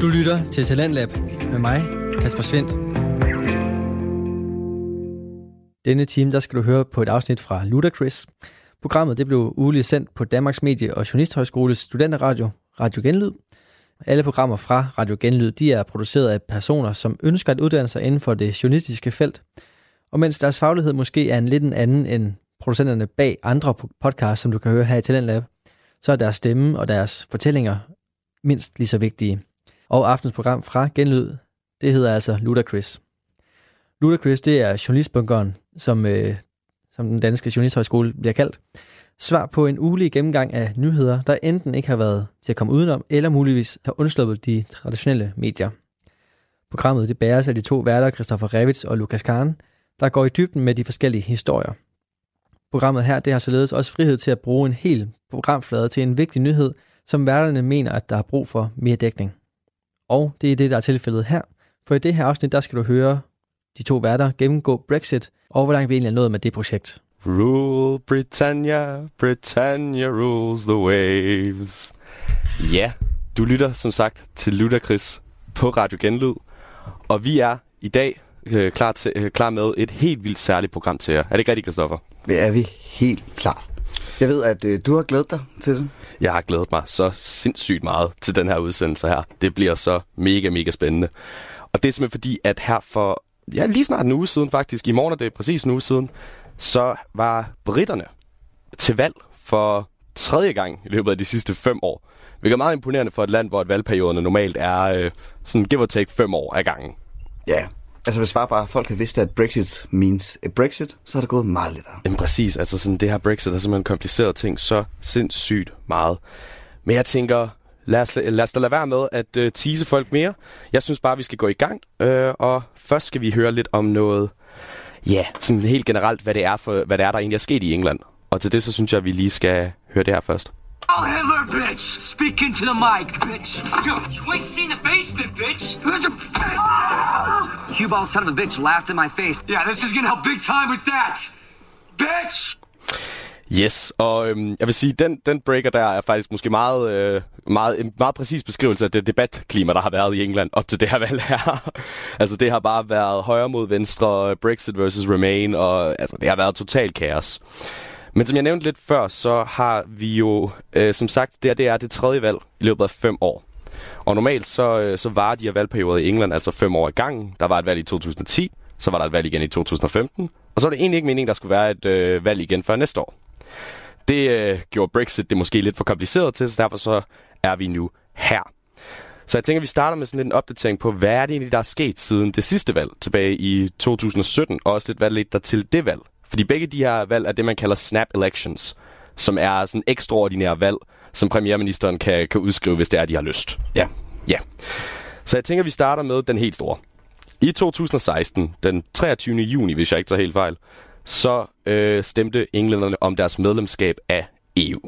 Du lytter til Talentlab med mig, Kasper Svind. Denne time der skal du høre på et afsnit fra Ludacris. Programmet det blev ugeligt sendt på Danmarks Medie- og Journalisthøjskoles studenteradio, Radio Genlyd. Alle programmer fra Radio Genlyd de er produceret af personer, som ønsker at uddanne sig inden for det journalistiske felt. Og mens deres faglighed måske er en lidt anden end producenterne bag andre podcasts, som du kan høre her i Talentlab, så er deres stemme og deres fortællinger mindst lige så vigtige. Og aftens program fra Genlyd, det hedder altså Ludacris. Ludacris, det er journalistbunkeren, som den danske journalisthøjskole bliver kaldt. Svar på en ugelig gennemgang af nyheder, der enten ikke har været til at komme udenom, eller muligvis har undsluppet de traditionelle medier. Programmet det bæres af de to værter, Christopher Revitz og Lukas Kahn, der går i dybden med de forskellige historier. Programmet her det har således også frihed til at bruge en hel programflade til en vigtig nyhed, som værterne mener, at der er brug for mere dækning. Og det er det, der er tilfældet her, for i det her afsnit, der skal du høre de to værter gennemgå Brexit, og hvor langt vi egentlig er nået med det projekt. Rule Britannia, Britannia rules the waves. Ja, du lytter som sagt til Ludacris på Radio Genlyd, og vi er i dag klar med et helt vildt særligt program til jer. Er det ikke rigtigt, Christoffer? Det er vi helt klar. Jeg ved, at du har glædet dig til det. Jeg har glædet mig så sindssygt meget til den her udsendelse her. Det bliver så mega, mega spændende. Og det er simpelthen fordi, at her for lige snart en uge siden faktisk, i morgen er det præcis en uge siden, så var britterne til valg for 3. gang i løbet af de sidste 5 år. Hvilket er meget imponerende for et land, hvor et valgperiode normalt er sådan give or take 5 år ad gangen. Ja, yeah. Altså hvis bare folk havde vidst, at Brexit means a Brexit, så er det gået meget lidt af. Jamen præcis, altså sådan det her Brexit er simpelthen kompliceret ting så sindssygt meget. Men jeg tænker, lad os da lade være med at tease folk mere. Jeg synes bare, vi skal gå i gang, og først skal vi høre lidt om noget, sådan helt generelt, hvad det er, der egentlig er sket i England. Og til det, så synes jeg, vi lige skal høre det her først. Oh, hither, bitch! Speak into the mic, bitch! You ain't seen the basement, bitch! Cue ball son of a bitch laughed in my face. Yeah, this is gonna help big time with that! Bitch! Yes, og jeg vil sige, den breaker der er faktisk måske meget præcis beskrivelse af det debatklima, der har været i England op til det her valg her. Altså, det har bare været højre mod venstre, Brexit versus Remain, og altså, det har været total kaos. Men som jeg nævnte lidt før, så har vi jo, som sagt, det er det 3. valg i løbet af 5 år. Og normalt så varer de her valgperioder i England altså 5 år ad gangen. Der var et valg i 2010, så var der et valg igen i 2015, og så var det egentlig ikke meningen, der skulle være et valg igen før næste år. Det gjorde Brexit det måske lidt for kompliceret til, så derfor så er vi nu her. Så jeg tænker, vi starter med sådan lidt en opdatering på, hvad er det egentlig, der er sket siden det sidste valg tilbage i 2017, og også lidt, hvad ledte der til det valg. Fordi begge de her valg er det, man kalder snap elections, som er sådan ekstraordinære valg, som premierministeren kan udskrive, hvis det er, de har lyst. Ja. Så jeg tænker, vi starter med den helt store. I 2016, den 23. juni, hvis jeg ikke tager helt fejl, så stemte englænderne om deres medlemskab af EU.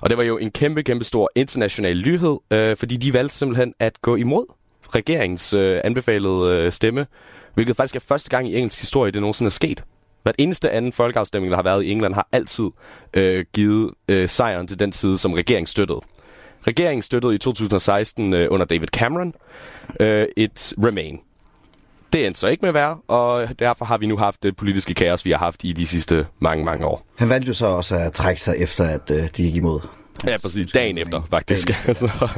Og det var jo en kæmpe, kæmpe stor international nyhed, fordi de valgte simpelthen at gå imod regeringens anbefalede stemme, hvilket faktisk er første gang i engelsk historie, det nogensinde er sket. Hvert eneste anden folkeafstemning, der har været i England, har altid givet sejren til den side, som regeringen støttede. Regeringen støttede i 2016 under David Cameron et Remain. Det endte så ikke med at være, og derfor har vi nu haft det politiske kaos, vi har haft i de sidste mange, mange år. Han valgte jo så også at trække sig efter, at de gik imod. Ja, præcis. Dagen efter, faktisk. Altså,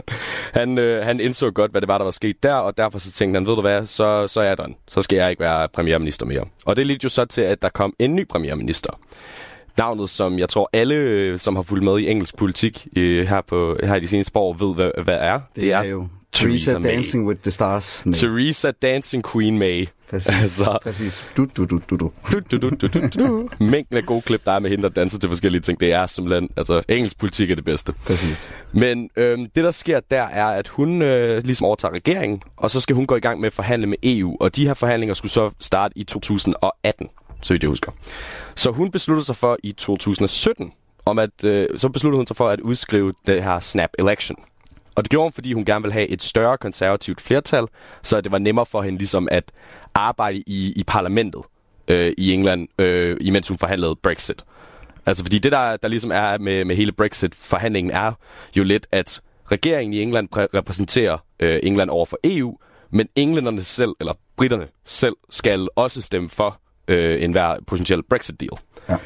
han indså godt, hvad det var, der var sket der, og derfor så tænkte han, ved du hvad, så er den. Så skal jeg ikke være premierminister mere. Og det ledte jo så til, at der kom en ny premierminister. Navnet, som jeg tror alle, som har fulgt med i engelsk politik her i de seneste år, ved, hvad er. Det er jo Theresa Dancing with the Stars. May. Theresa Dancing Queen May. Præcis, altså, præcis. Du. Mængden af gode klip, der er med hende, der danser til forskellige ting, det er simpelthen, altså engelsk politik er det bedste. Præcis. Men det, der sker der, er, at hun ligesom overtager regeringen, og så skal hun gå i gang med at forhandle med EU, og de her forhandlinger skulle så starte i 2018, så vidt jeg husker. Så hun besluttede sig for i 2017, så besluttede hun sig for at udskrive det her snap election. Og det gjorde hun, fordi hun gerne ville have et større konservativt flertal, så det var nemmere for hende ligesom at arbejde i parlamentet i England, imens hun forhandlede Brexit. Altså fordi det, der ligesom er med hele Brexit-forhandlingen, er jo lidt, at regeringen i England repræsenterer England over for EU, men englænderne selv, eller britterne selv, skal også stemme for enhver potentiel Brexit-deal. Ja.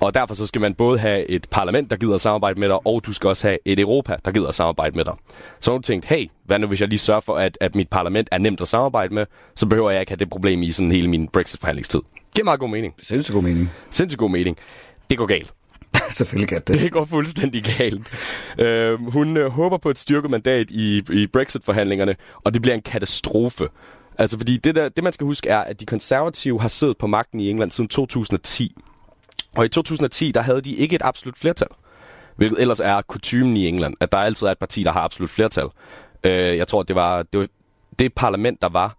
Og derfor så skal man både have et parlament, der gider at samarbejde med dig, og du skal også have et Europa, der gider at samarbejde med dig. Så har du tænkt, hey, hvad nu hvis jeg lige sørger for, at mit parlament er nemt at samarbejde med, så behøver jeg ikke have det problem i sådan hele min Brexit-forhandlingstid. Det giver meget god mening. Sindssygt god mening. Sindssygt god mening. Det går galt. Selvfølgelig kan det. Det går fuldstændig galt. Hun håber på et styrket mandat i Brexit-forhandlingerne, og det bliver en katastrofe. Altså fordi det man skal huske er, at de konservative har siddet på magten i England siden 2010. Og i 2010, der havde de ikke et absolut flertal. Hvilket ellers er kutymen i England, at der altid er et parti, der har absolut flertal. Jeg tror, det var det parlament, der var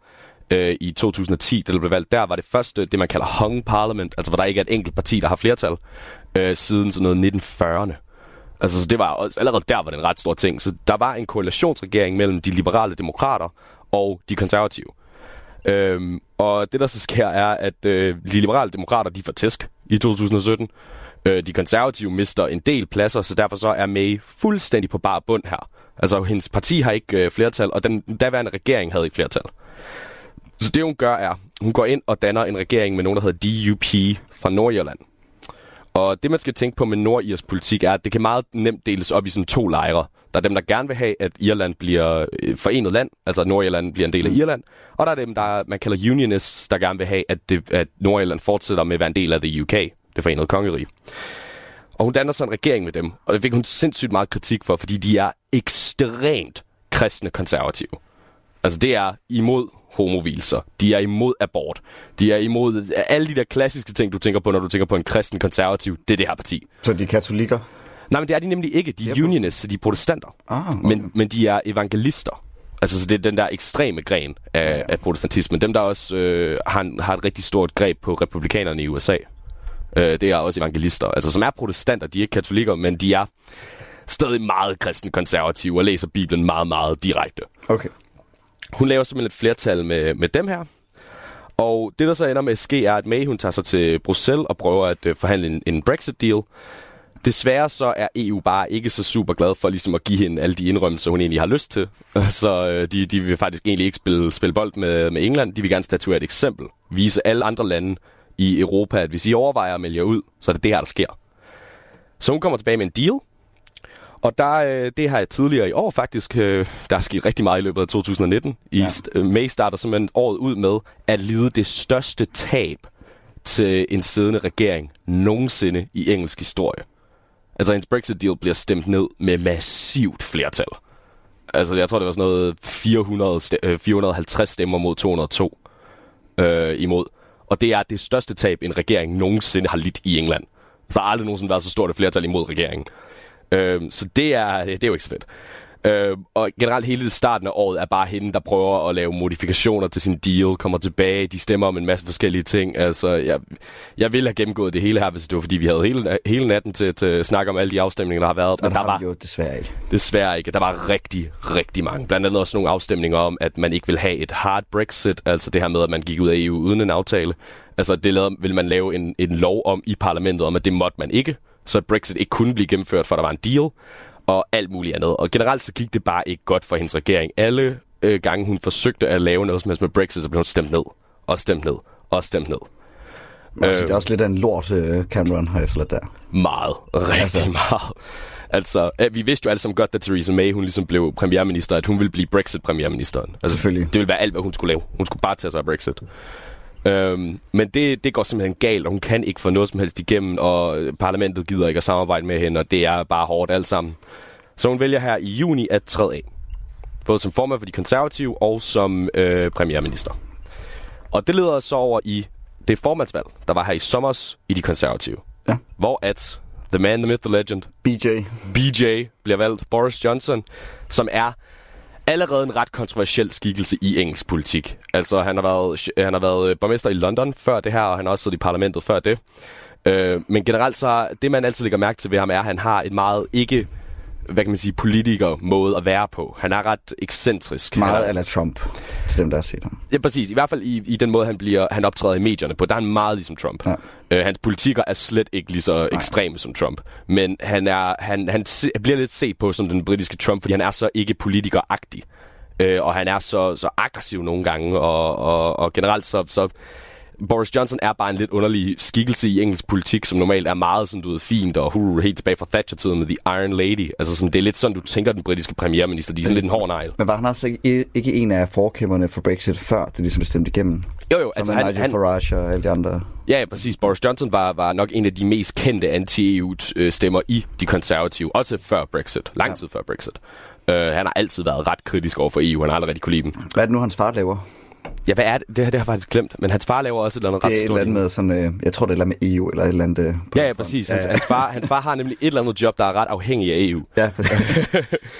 i 2010, der blev valgt der, var det første, det man kalder hung parliament, altså hvor der ikke er et enkelt parti, der har flertal, siden sådan noget 1940'erne. Altså så det var også, allerede der var det en ret stor ting. Så der var en koalitionsregering mellem de liberale demokrater og de konservative. Og det der så sker er, at de liberale demokrater, de får tæsk i 2017. De konservative mister en del pladser, så derfor så er May fuldstændig på bar bund her. Altså hendes parti har ikke flertal, og den daværende regering havde ikke flertal. Så det hun gør er, hun går ind og danner en regering med nogen, der hedder DUP fra Nordirland. Og det man skal tænke på med nordirs politik er, at det kan meget nemt deles op i sådan to lejre. Der er dem, der gerne vil have, at Irland bliver forenet land, altså at Nordirland bliver en del af Irland. Og der er dem, der man kalder unionists, der gerne vil have, at Nordirland fortsætter med at være en del af the UK, det forenede kongerige. Og hun danner så en regering med dem, og det fik hun sindssygt meget kritik for, fordi de er ekstremt kristne konservative. Altså det er imod homovilser. De er imod abort. De er imod alle de der klassiske ting, du tænker på, når du tænker på en kristen konservativ. Det er det her parti. Så de er katolikker? Nej, men det er de nemlig ikke. De er unionists, så de er protestanter. Ah, okay. Men de er evangelister. Altså, så det er den der ekstreme gren af protestantismen. Dem, der også har et rigtig stort greb på republikanerne i USA. Det er også evangelister. Altså, som er protestanter. De er ikke katolikker, men de er stadig meget kristen konservative og læser Bibelen meget, meget direkte. Okay. Hun laver simpelthen et flertal med dem her. Og det, der så ender med at ske, er, at May, hun tager sig til Bruxelles og prøver at forhandle en Brexit-deal. Desværre så er EU bare ikke så super glad for ligesom at give hende alle de indrømmelser, hun egentlig har lyst til. Så de vil faktisk egentlig ikke spille bold med England. De vil gerne statuere et eksempel. Vise alle andre lande i Europa, at hvis I overvejer at melde jer ud, så er det det her, der sker. Så hun kommer tilbage med en deal. Og det har jeg tidligere i år faktisk, der er sket rigtig meget i løbet af 2019. May starter simpelthen året ud med at lide det største tab til en siddende regering nogensinde i engelsk historie. Altså hendes Brexit-deal bliver stemt ned med massivt flertal. Altså jeg tror, det var sådan noget 450 stemmer mod 202 imod. Og det er det største tab, en regering nogensinde har lidt i England. Så har aldrig nogensinde været så stort et flertal imod regeringen. Så det er jo ikke så fedt. Og generelt hele starten af året er bare hende, der prøver at lave modifikationer til sin deal, kommer tilbage, de stemmer om en masse forskellige ting. Altså, jeg ville have gennemgået det hele her, hvis det var, fordi vi havde hele natten til at snakke om alle de afstemninger, der har været. Men der var jo desværre ikke. Der var rigtig, rigtig mange. Blandt andet også nogle afstemninger om, at man ikke vil have et hard Brexit, altså det her med, at man gik ud af EU uden en aftale. Altså, det ville man lave en lov om i parlamentet, om at det måtte man ikke. Så Brexit ikke kunne blive gennemført, for der var en deal, og alt muligt andet. Og generelt så gik det bare ikke godt for hendes regering. Alle gange hun forsøgte at lave noget som helst med Brexit, så blev hun stemt ned. Det er også lidt af en lort, Cameron har efterladt der. Meget. Rigtig meget. Altså, vi vidste jo alle sammen godt, da Theresa May, hun ligesom blev premierminister, at hun ville blive Brexit-premierministeren. Altså, selvfølgelig. Det ville være alt, hvad hun skulle lave. Hun skulle bare tage sig af Brexit. Men det går simpelthen galt, og hun kan ikke få noget som helst igennem, og parlamentet gider ikke at samarbejde med hende, og det er bare hårdt alt sammen. Så hun vælger her i juni at træde af, både som formand for de konservative og som premierminister. Og det leder os så over i det formandsvalg, der var her i sommers i de konservative, ja. Hvor at the man, the myth, the legend, BJ bliver valgt, Boris Johnson, som er allerede en ret kontroversiel skikkelse i engelsk politik. Altså, han har været borgmester i London før det her, og han har også siddet i parlamentet før det. Men generelt så, det man altid lægger mærke til ved ham, er, at han har et meget ikke hvad kan man sige, politiker-måde at være på. Han er ret ekscentrisk. Meget eller Trump, til dem, der har set ham. Ja, præcis. I hvert fald i den måde, han optræder i medierne på. Der er han meget ligesom Trump. Ja. Hans politikker er slet ikke lige så ekstreme som Trump. Men han bliver lidt set på som den britiske Trump, fordi han er så ikke politikeragtig. Og han er så aggressiv nogle gange, og generelt så Boris Johnson er bare en lidt underlig skikkelse i engelsk politik, som normalt er meget sådan, du ved, fint, og helt tilbage fra Thatcher-tiden med The Iron Lady. Altså sådan, det er lidt sådan, du tænker den britiske premierminister, de er sådan lidt en hård negl. Men var han altså ikke en af forkæmperne for Brexit, før det ligesom stemte igennem? Jo, som altså Nigel Farage og alle de andre. Ja, præcis. Boris Johnson var nok en af de mest kendte anti-EU-stemmer i de konservative, også før Brexit, lang tid før Brexit. Han har altid været ret kritisk over for EU, han har aldrig rigtig kunne lide dem. Hvad er det nu, hans far laver? Ja, hvad er det? Det har jeg faktisk glemt. Men hans far laver også et eller andet ret stort. Det er et eller andet med sådan, jeg tror det er et eller andet med EU, eller et eller andet... Ja, præcis. Ja. Hans far har nemlig et eller andet job, der er ret afhængig af EU. Ja, præcis.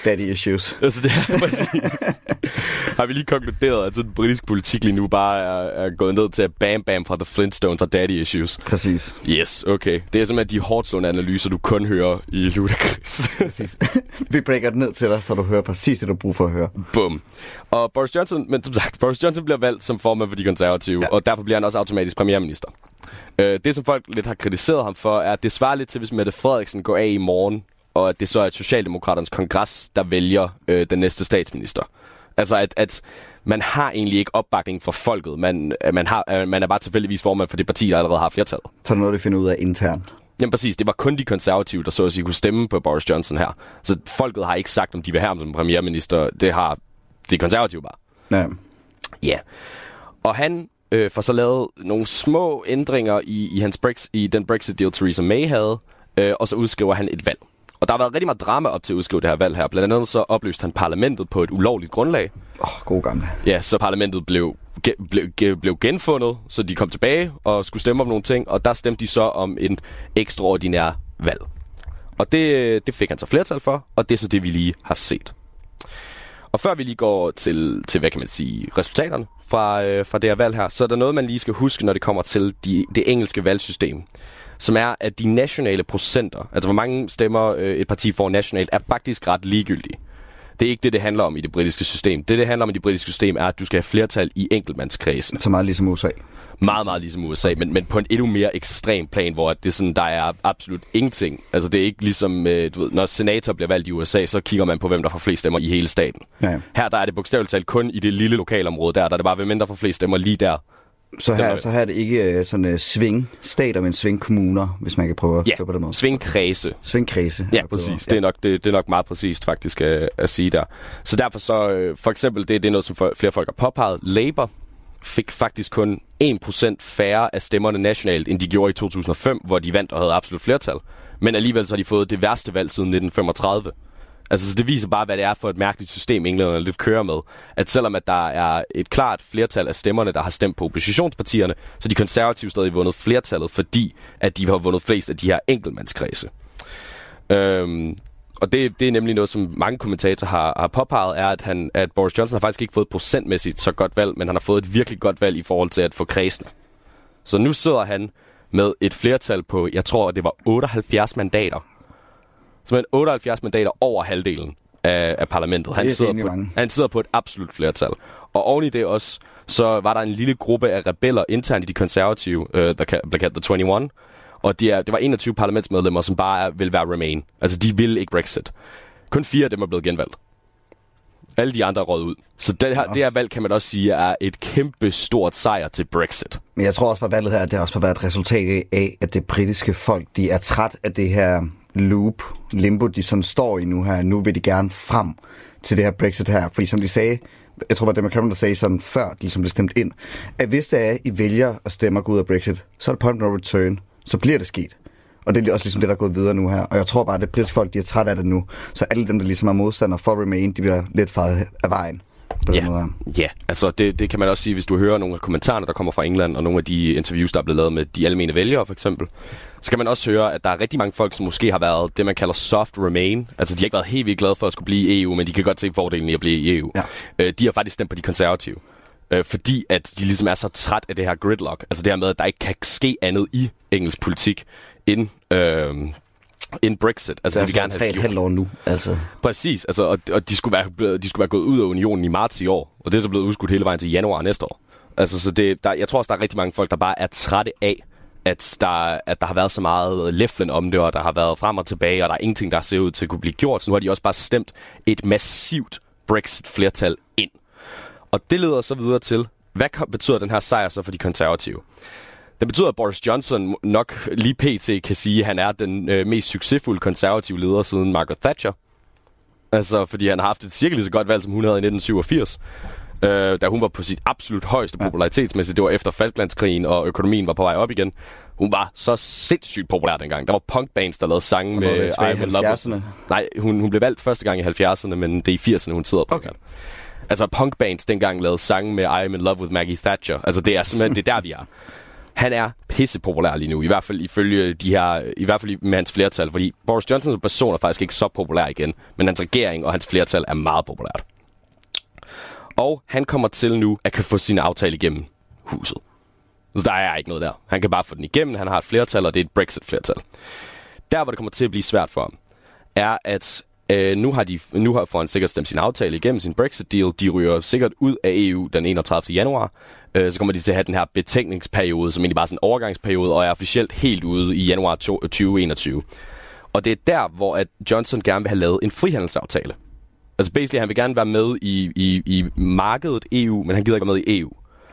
Daddy issues. Altså, det er præcis. Har vi lige konkluderet, at den britiske politik lige nu bare er gået ned til at bam fra The Flintstones og Daddy Issues. Præcis. Yes, okay. Det er simpelthen de hårdslående analyser, du kun hører i Ludacris. Præcis. Vi breaker det ned til dig, så du hører præcis det, du bruger for at høre. Bum. Og Boris Johnson, men som sagt, Boris Johnson bliver valgt som formand for de konservative, og derfor bliver han også automatisk premierminister. Det, som folk lidt har kritiseret ham for, er, at det svarer lidt til, hvis Mette Frederiksen går af i morgen, og at det så er Socialdemokraternes kongres, der vælger den næste statsminister. Altså, at man har egentlig ikke opbakning fra folket. Man er bare tilfældigvis formand for det parti, der allerede har flertallet. Så noget, det finder ud af internt. Jamen præcis, det var kun de konservative, der så at sige kunne stemme på Boris Johnson her. Så folket har ikke sagt, om de vil have ham som premierminister. Det har de konservative bare. Nej. Ja, og han får så lavet nogle små ændringer i den Brexit-deal, Theresa May havde, og så udskriver han et valg. Og der har været rigtig meget drama op til at udskrive det her valg her. Blandt andet så opløste han parlamentet på et ulovligt grundlag. God gamle. Ja, så parlamentet blev genfundet, så de kom tilbage og skulle stemme om nogle ting, og der stemte de så om en ekstraordinær valg. Og det fik han så flertal for, og det er så det, vi lige har set. Og før vi lige går til hvad kan man sige, resultaterne fra det her valg her, så er der noget, man lige skal huske, når det kommer til det engelske valgsystem, som er, at de nationale procenter, altså hvor mange stemmer et parti får nationalt, er faktisk ret ligegyldige. Det er ikke det handler om i det britiske system. Det handler om i det britiske system, er, at du skal have flertal i enkeltmandskredsen. Så meget ligesom USA. Meget, meget ligesom USA, men på en endnu mere ekstrem plan, hvor det sådan, der er absolut ingenting. Altså, det er ikke ligesom, du ved, når senator bliver valgt i USA, så kigger man på, hvem der får flest stemmer i hele staten. Ja. Her, der er det bogstaveligt talt kun i det lille lokalområde der er det bare, hvem der får flest stemmer lige der. Så her er det ikke sådan svingstater, men svingkommuner, hvis man kan prøve at køre på den måde. Svingkredse. Ja, præcis. Det er nok meget præcist faktisk at sige der. Så derfor så, for eksempel, det er noget, som flere folk har påpeget. Labour fik faktisk kun 1% færre af stemmerne nationalt, end de gjorde i 2005, hvor de vandt og havde absolut flertal. Men alligevel så har de fået det værste valg siden 1935. Altså, så det viser bare, hvad det er for et mærkeligt system, englænderne lidt kører med. At selvom at der er et klart flertal af stemmerne, der har stemt på oppositionspartierne, så de konservative stadig vundet flertallet, fordi at de har vundet flest af de her enkeltmandskredse. Og det er nemlig noget, som mange kommentatorer har påpeget, er, at Boris Johnson har faktisk ikke fået procentmæssigt så godt valg, men han har fået et virkelig godt valg i forhold til at få kredsene. Så nu sidder han med et flertal på, jeg tror, det var 78 mandater. Så med 78 mandater over halvdelen af parlamentet. Han sidder på et absolut flertal. Og oven i det også, så var der en lille gruppe af rebeller internt i de konservative, Black Hat The 21, og det var 21 parlamentsmedlemmer, som bare ville være Remain. Altså, de ville ikke Brexit. Kun 4 af dem er blevet genvalgt. Alle de andre er røget ud. Så det her valg, kan man også sige, er et kæmpe stort sejr til Brexit. Men jeg tror også, at valget her, det har også været et resultat af, at det britiske folk, de er træt af det her limbo, de sådan står i nu her. Nu vil de gerne frem til det her Brexit her. Fordi som de sagde, jeg tror, det var David Cameron, der sagde sådan før, de ligesom blev stemt ind, at hvis der er, I vælger at stemme og gå ud af Brexit, så er det point no return. Så bliver det sket. Og det er også ligesom det, der er gået videre nu her. Og jeg tror bare, at det britiske folk, de er trætte af det nu. Så alle dem, der ligesom er modstandere for Remain, de bliver lidt fejet af vejen. Ja, altså det kan man også sige, hvis du hører nogle af kommentarerne, der kommer fra England, og nogle af de interviews, der er blevet lavet med de almene vælgere for eksempel, så kan man også høre, at der er rigtig mange folk, som måske har været det, man kalder soft remain. Altså, de har ikke været helt vildt glade for at skulle blive i EU, men de kan godt se fordelen i at blive i EU. Ja. De har faktisk stemt på de konservative, fordi at de ligesom er så træt af det her gridlock. Altså det her med, at der ikke kan ske andet i engelsk politik, end en Brexit. Altså det vil gerne have 3,5 år nu, altså. Præcis, altså og de skulle være gået ud af unionen i marts i år, og det er så blevet udskudt hele vejen til januar næste år. Altså så det der, jeg tror også der er rigtig mange folk der bare er trætte af at der har været så meget læflen om det, og der har været frem og tilbage, og der er ingenting der ser ud til at kunne blive gjort. Så nu har de også bare stemt et massivt Brexit flertal ind. Og det leder så videre til, hvad betyder den her sejr så for de konservative? Det betyder, at Boris Johnson nok lige pt. Kan sige, at han er den mest succesfulde konservative leder siden Margaret Thatcher. Altså, fordi han har haft et cirka lige så godt valg, som hun havde i 1987. Da hun var på sit absolut højeste popularitetsmæssigt. Det var efter Falklandskrigen, og økonomien var på vej op igen. Hun var så sindssygt populær dengang. Der var punkbands, der lavede sange med I Will Love You. Nej, hun blev valgt første gang i 70'erne, men det er i 80'erne, hun sidder på. Okay. Altså, punkbands dengang lavede sange med I'm in love with Maggie Thatcher. Altså, det er simpelthen det er der, vi er. Han er pissepopulær lige nu, i hvert fald ifølge de her, i hvert fald med hans flertal, fordi Boris Johnsons person er faktisk ikke så populær igen, men hans regering og hans flertal er meget populært. Og han kommer til nu at kan få sin aftale igennem huset. Så der er ikke noget der. Han kan bare få den igennem, han har et flertal, og det er et Brexit-flertal. Der, hvor det kommer til at blive svært for ham, er at nu får han sikkert stemt sin aftale igennem, sin Brexit-deal. De ryger sikkert ud af EU den 31. januar. Så kommer de til at have den her betænkningsperiode, som egentlig bare er sådan en overgangsperiode, og er officielt helt ude i januar 2021. Og det er der, hvor at Johnson gerne vil have lavet en frihandelsaftale. Altså basically, han vil gerne være med i markedet EU, men han gider ikke være med i EU.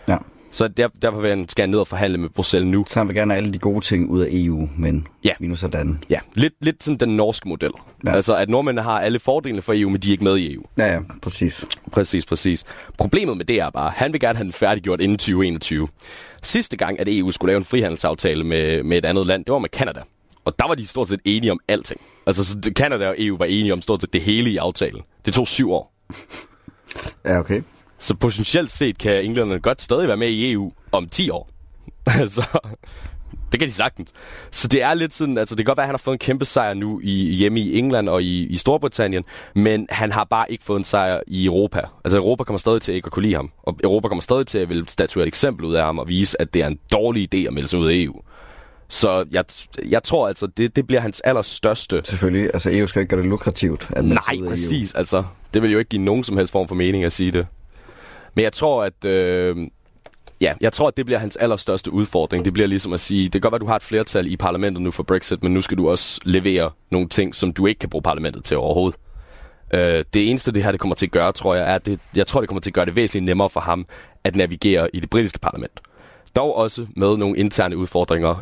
Ja. Så derfor vil han skal ned og forhandle med Bruxelles nu. Så han vil gerne have alle de gode ting ud af EU, men minus sådan. Ja, lidt sådan den norske model. Ja. Altså at nordmændene har alle fordelene for EU, men de er ikke med i EU. Ja, præcis. Præcis. Problemet med det er bare, at han vil gerne have den færdiggjort inden 2021. Sidste gang, at EU skulle lave en frihandelsaftale med et andet land, det var med Canada. Og der var de stort set enige om alting. Altså så Canada og EU var enige om stort set det hele i aftalen. Det tog 7 år. Ja, okay. Så potentielt set kan englænderne godt stadig være med i EU om 10 år. Altså, det kan de sagtens. Så det er lidt sådan, altså det kan godt være, at han har fået en kæmpe sejr nu hjemme i England og i Storbritannien, men han har bare ikke fået en sejr i Europa. Altså Europa kommer stadig til ikke at kunne lide ham, og Europa kommer stadig til at ville statuere et eksempel ud af ham og vise, at det er en dårlig idé at melde sig ud af EU. Så jeg tror altså, det bliver hans allerstørste... Selvfølgelig, altså EU skal ikke gøre det lukrativt. At nej, præcis, altså. Det vil jo ikke give nogen som helst form for mening at sige det. Men jeg tror, at det bliver hans allerstørste udfordring. Det bliver ligesom at sige, det kan godt være, at du har et flertal i parlamentet nu for Brexit, men nu skal du også levere nogle ting, som du ikke kan bruge parlamentet til overhovedet. Det eneste, det her det kommer til at gøre, tror jeg, er, at det kommer til at gøre det væsentligt nemmere for ham at navigere i det britiske parlament. Dog også med nogle interne udfordringer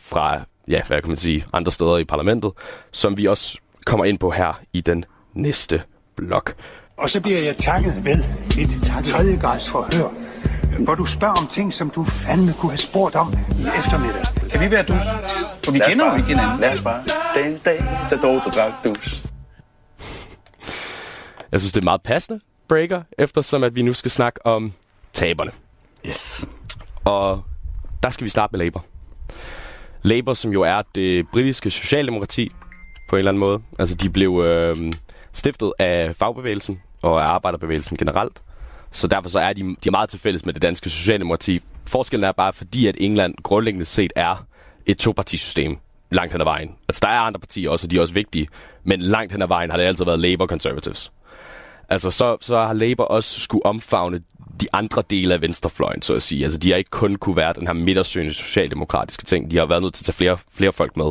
fra, hvad kan man sige, andre steder i parlamentet, som vi også kommer ind på her i den næste blok. Og så bliver jeg takket ved et 3. grads forhør, hvor du spørger om ting, som du fandme kunne have spurgt om i eftermiddag. Kan vi være dus? For vi kender jo ikke hinanden. Lad os bare. Den dag, der dog du drak dus. Jeg synes, det er meget passende, Breaker, eftersom at vi nu skal snakke om taberne. Yes. Og der skal vi starte med Labour. Labour, som jo er det britiske socialdemokrati på en eller anden måde. Altså, de blev stiftet af fagbevægelsen og af arbejderbevægelsen generelt. Så derfor så er de er meget tilfælles med det danske socialdemokrati. Forskellen er bare fordi, at England grundlæggende set er et topartisystem langt hen ad vejen. Altså, der er andre partier også, og de er også vigtige. Men langt hen ad vejen har det altid været Labour Conservatives. Altså, så har Labour også skulle omfavne de andre dele af venstrefløjen, så at sige. Altså, de har ikke kun kunne være den her midtersøgende socialdemokratiske ting. De har været nødt til at tage flere folk med.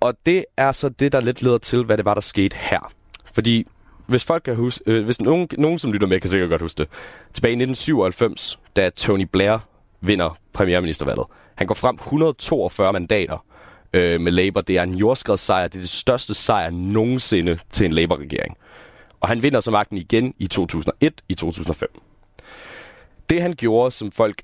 Og det er så det, der lidt leder til, hvad det var, der skete her. Fordi, hvis folk kan huske... hvis nogen, som lytter med, kan sikkert godt huske det. Tilbage i 1997, da Tony Blair vinder premierministervalget. Han går frem 142 mandater med Labour. Det er en jordskredssejr. Det er det største sejr nogensinde til en Labour-regering. Og han vinder så magten igen i 2001, i 2005. Det han gjorde, som folk,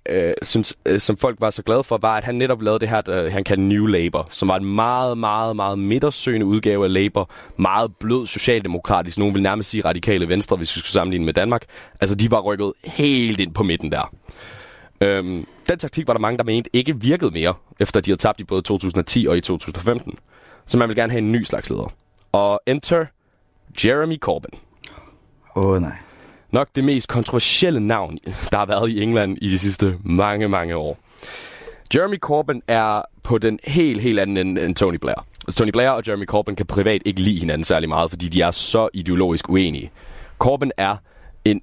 som folk var så glade for, var, at han netop lavede det her, han kaldte New Labour, som var en meget, meget, meget midtersøgende udgave af Labour. Meget blød socialdemokratisk. Nogen vil nærmest sige radikale venstre, hvis vi skulle sammenligne med Danmark. Altså, de var rykket helt ind på midten der. Den taktik var der mange, der mente ikke virkede mere, efter de havde tabt i både 2010 og i 2015. Så man ville gerne have en ny slags leder. Og enter Jeremy Corbyn. Åh, nej. Nok det mest kontroversielle navn, der har været i England i de sidste mange, mange år. Jeremy Corbyn er på den helt anden end Tony Blair. Tony Blair og Jeremy Corbyn kan privat ikke lide hinanden særlig meget, fordi de er så ideologisk uenige. Corbyn er en...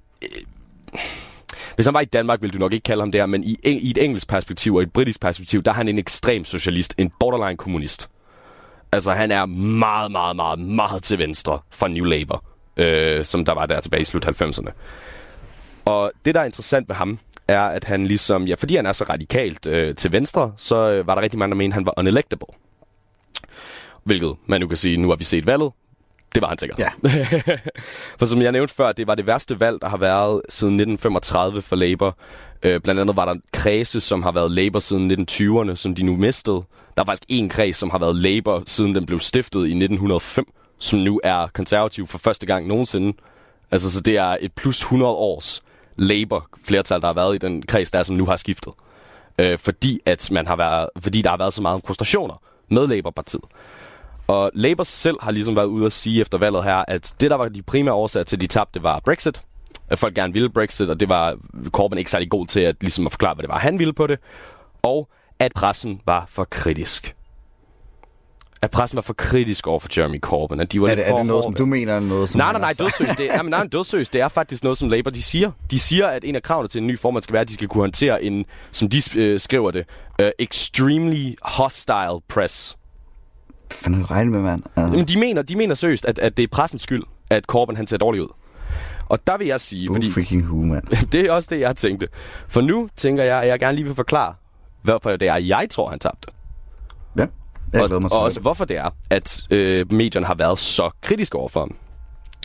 Hvis han var i Danmark, ville du nok ikke kalde ham der, men i et engelsk perspektiv og et britisk perspektiv, der er han en ekstrem socialist, en borderline kommunist. Altså, han er meget, meget, meget, meget til venstre fra New Labour, som der var der tilbage i slut 90'erne. Og det, der er interessant ved ham, er, at han ligesom... Ja, fordi han er så radikalt til venstre, så var der rigtig mange, der mente, han var unelectable. Hvilket man nu kan sige, nu har vi set valget. Det var han sikkert. Ja. For som jeg nævnte før, det var det værste valg, der har været siden 1935 for Labour. Blandt andet var der en kredse, som har været Labour siden 1920'erne, som de nu mistede. Der er faktisk en kreds, som har været Labour, siden den blev stiftet i 1905, som nu er konservativ for første gang nogensinde. Altså, så det er et plus 100 års Labour-flertal, der har været i den kreds, der er, som nu har skiftet. Fordi der har været så meget om frustrationer med Labour-partiet. Og Labour selv har ligesom været ude at sige efter valget her, at det, der var de primære årsager til, de tabte, var Brexit. At folk gerne ville Brexit, og det var Corbyn ikke særlig god til at, ligesom at forklare, hvad det var, han ville på det. Og at pressen var for kritisk. At pressen var for kritisk over for Jeremy Corbyn. At de var er det noget, som du mener? Noget, som nej, dødsøs. Det er faktisk noget, som Labour de siger. De siger, at en af kravene til en ny formand skal være, at de skal kunne håndtere en, som de skriver det, extremely hostile press. Fanden er du regnet med, mand? Jamen, de mener seriøst, at det er pressens skyld, at Corbyn han ser dårlig ud. Og der vil jeg sige... Fordi freaking who, mand. Det er også det, jeg tænkte. For nu tænker jeg, at jeg gerne lige vil forklare, hvorfor det er, jeg tror, han tabte. Ja, jeg glæder mig. Og også hvorfor det er, at medierne har været så kritiske overfor ham.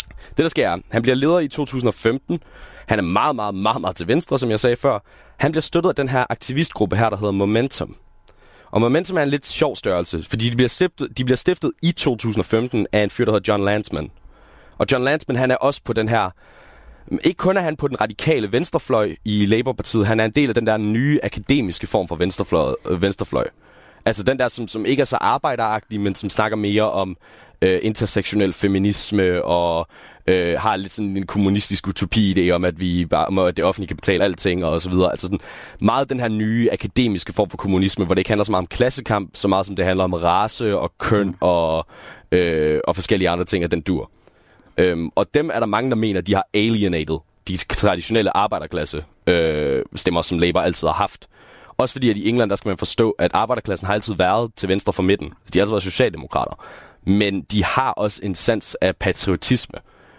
Det, der sker, han bliver leder i 2015. Han er meget, meget, meget, meget til venstre, som jeg sagde før. Han bliver støttet af den her aktivistgruppe her, der hedder Momentum. Og Momentum er en lidt sjov størrelse, fordi de bliver stiftet i 2015 af en fyr, der hedder John Lansman. Og John Lansman, han er også på den her... Ikke kun er han på den radikale venstrefløj i Labour-partiet, han er en del af den der nye akademiske form for venstrefløj. Altså den der, som ikke er så arbejderagtig, men som snakker mere om intersektionel feminisme og har lidt sådan en kommunistisk utopi-idé om, at det offentlige kan betale alting og så videre. Altså sådan, meget den her nye akademiske form for kommunisme, hvor det ikke handler så meget om klassekamp, så meget som det handler om race og køn og forskellige andre ting af den dur. Og dem er der mange, der mener, de har alienated de traditionelle arbejderklasse stemmer, som Labour altid har haft. Også fordi, at i England, der skal man forstå, at arbejderklassen har altid været til venstre for midten. De har altid været socialdemokrater. Men de har også en sans af patriotisme.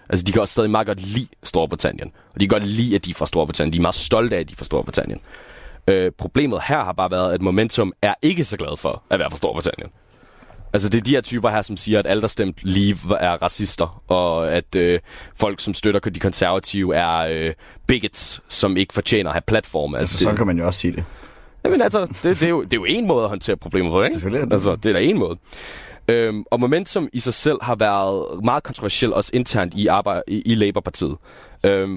Altså, de kan også stadig meget godt lide Storbritannien. Og de kan godt lide, at de er fra Storbritannien. De er meget stolte af, at de er fra Storbritannien. Problemet her har bare været, at Momentum er ikke så glad for at være fra Storbritannien. Altså, det er de her typer her, som siger, at alle, der stemte Leave, er racister. Og at folk, som støtter de konservative, er bigots, som ikke fortjener at have platforme. Altså, sådan kan man jo også sige det. Jamen altså, det er jo en måde at håndtere problemer på, ikke? Selvfølgelig er det. Altså, det er da en måde. Og Momentum i sig selv har været meget kontroversiel også internt i Labour-partiet.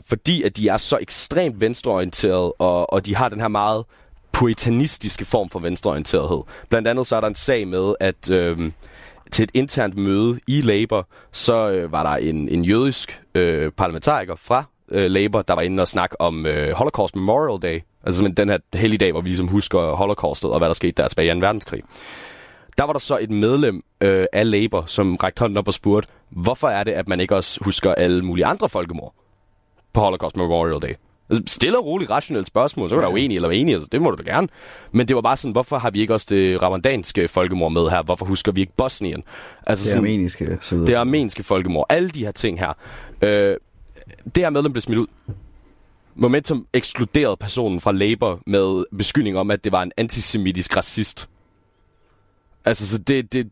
Fordi at de er så ekstremt venstreorienterede, og de har den her meget puritanistiske form for venstreorienterethed. Blandt andet så er der en sag med, at til et internt møde i Labour, så var der en jødisk parlamentariker fra Labour, der var inde og snakke om Holocaust Memorial Day. Altså den her helligdag, hvor vi ligesom husker holocaustet og hvad der skete der tilbage i 2. verdenskrig. Der var der så et medlem af Labour, som rakte hånden op og spurgte, hvorfor er det, at man ikke også husker alle mulige andre folkemord på Holocaust Memorial Day? Altså, stille og roligt rationelt spørgsmål, så var der jo enig eller enig, altså, det må du da gerne. Men det var bare sådan, hvorfor har vi ikke også det ramadanske folkemord med her? Hvorfor husker vi ikke Bosnien? Altså, det armenske folkemord, alle de her ting her. Det her medlem blev smidt ud. Momentum ekskluderede personen fra Labour med beskyldning om, at det var en antisemitisk racist. Altså, så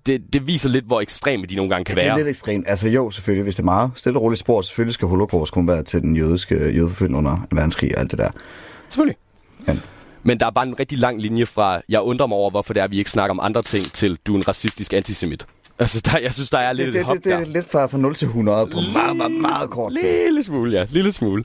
det viser lidt, hvor ekstreme de nogle gange kan være. Det er lidt ekstremt. Altså jo, selvfølgelig, hvis det er meget stille og roligt spor, selvfølgelig skal holocaust kun være til den jødiske jødeforfølgelse under 2. verdenskrig og alt det der. Selvfølgelig. Ja. Men der er bare en rigtig lang linje fra, jeg undrer mig over, hvorfor det er, vi ikke snakker om andre ting, til du er en racistisk antisemit. Altså, jeg synes, der er lidt et hop der. Det er lidt fra 0 til 100 på meget kort tid. Lille smule, ja. Lille smule.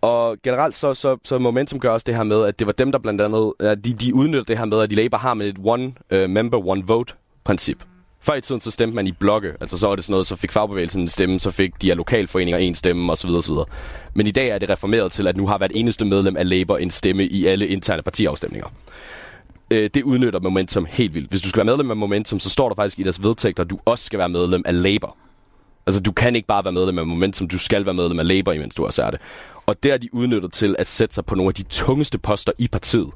Og generelt så Momentum gør også det her med, at det var dem, der blandt andet... De udnytter det her med, at de Labour har med et one-member-one-vote-princip. Før i tiden, så stemte man i blokke. Altså, så var det sådan noget, så fik fagbevægelsen en stemme, så fik de her lokalforeninger en stemme, osv. osv. Men i dag er det reformeret til, at nu har hvert eneste medlem af Labour en stemme i alle interne partiafstemninger. det udnytter Momentum helt vildt. Hvis du skal være medlem af Momentum, så står der faktisk i deres vedtægter, at du også skal være medlem af Labour. Altså, du kan ikke bare være medlem af Momentum, du skal være medlem af Labour, imens du også er det. Og der er de udnyttet til at sætte sig på nogle af de tungeste poster i partiet.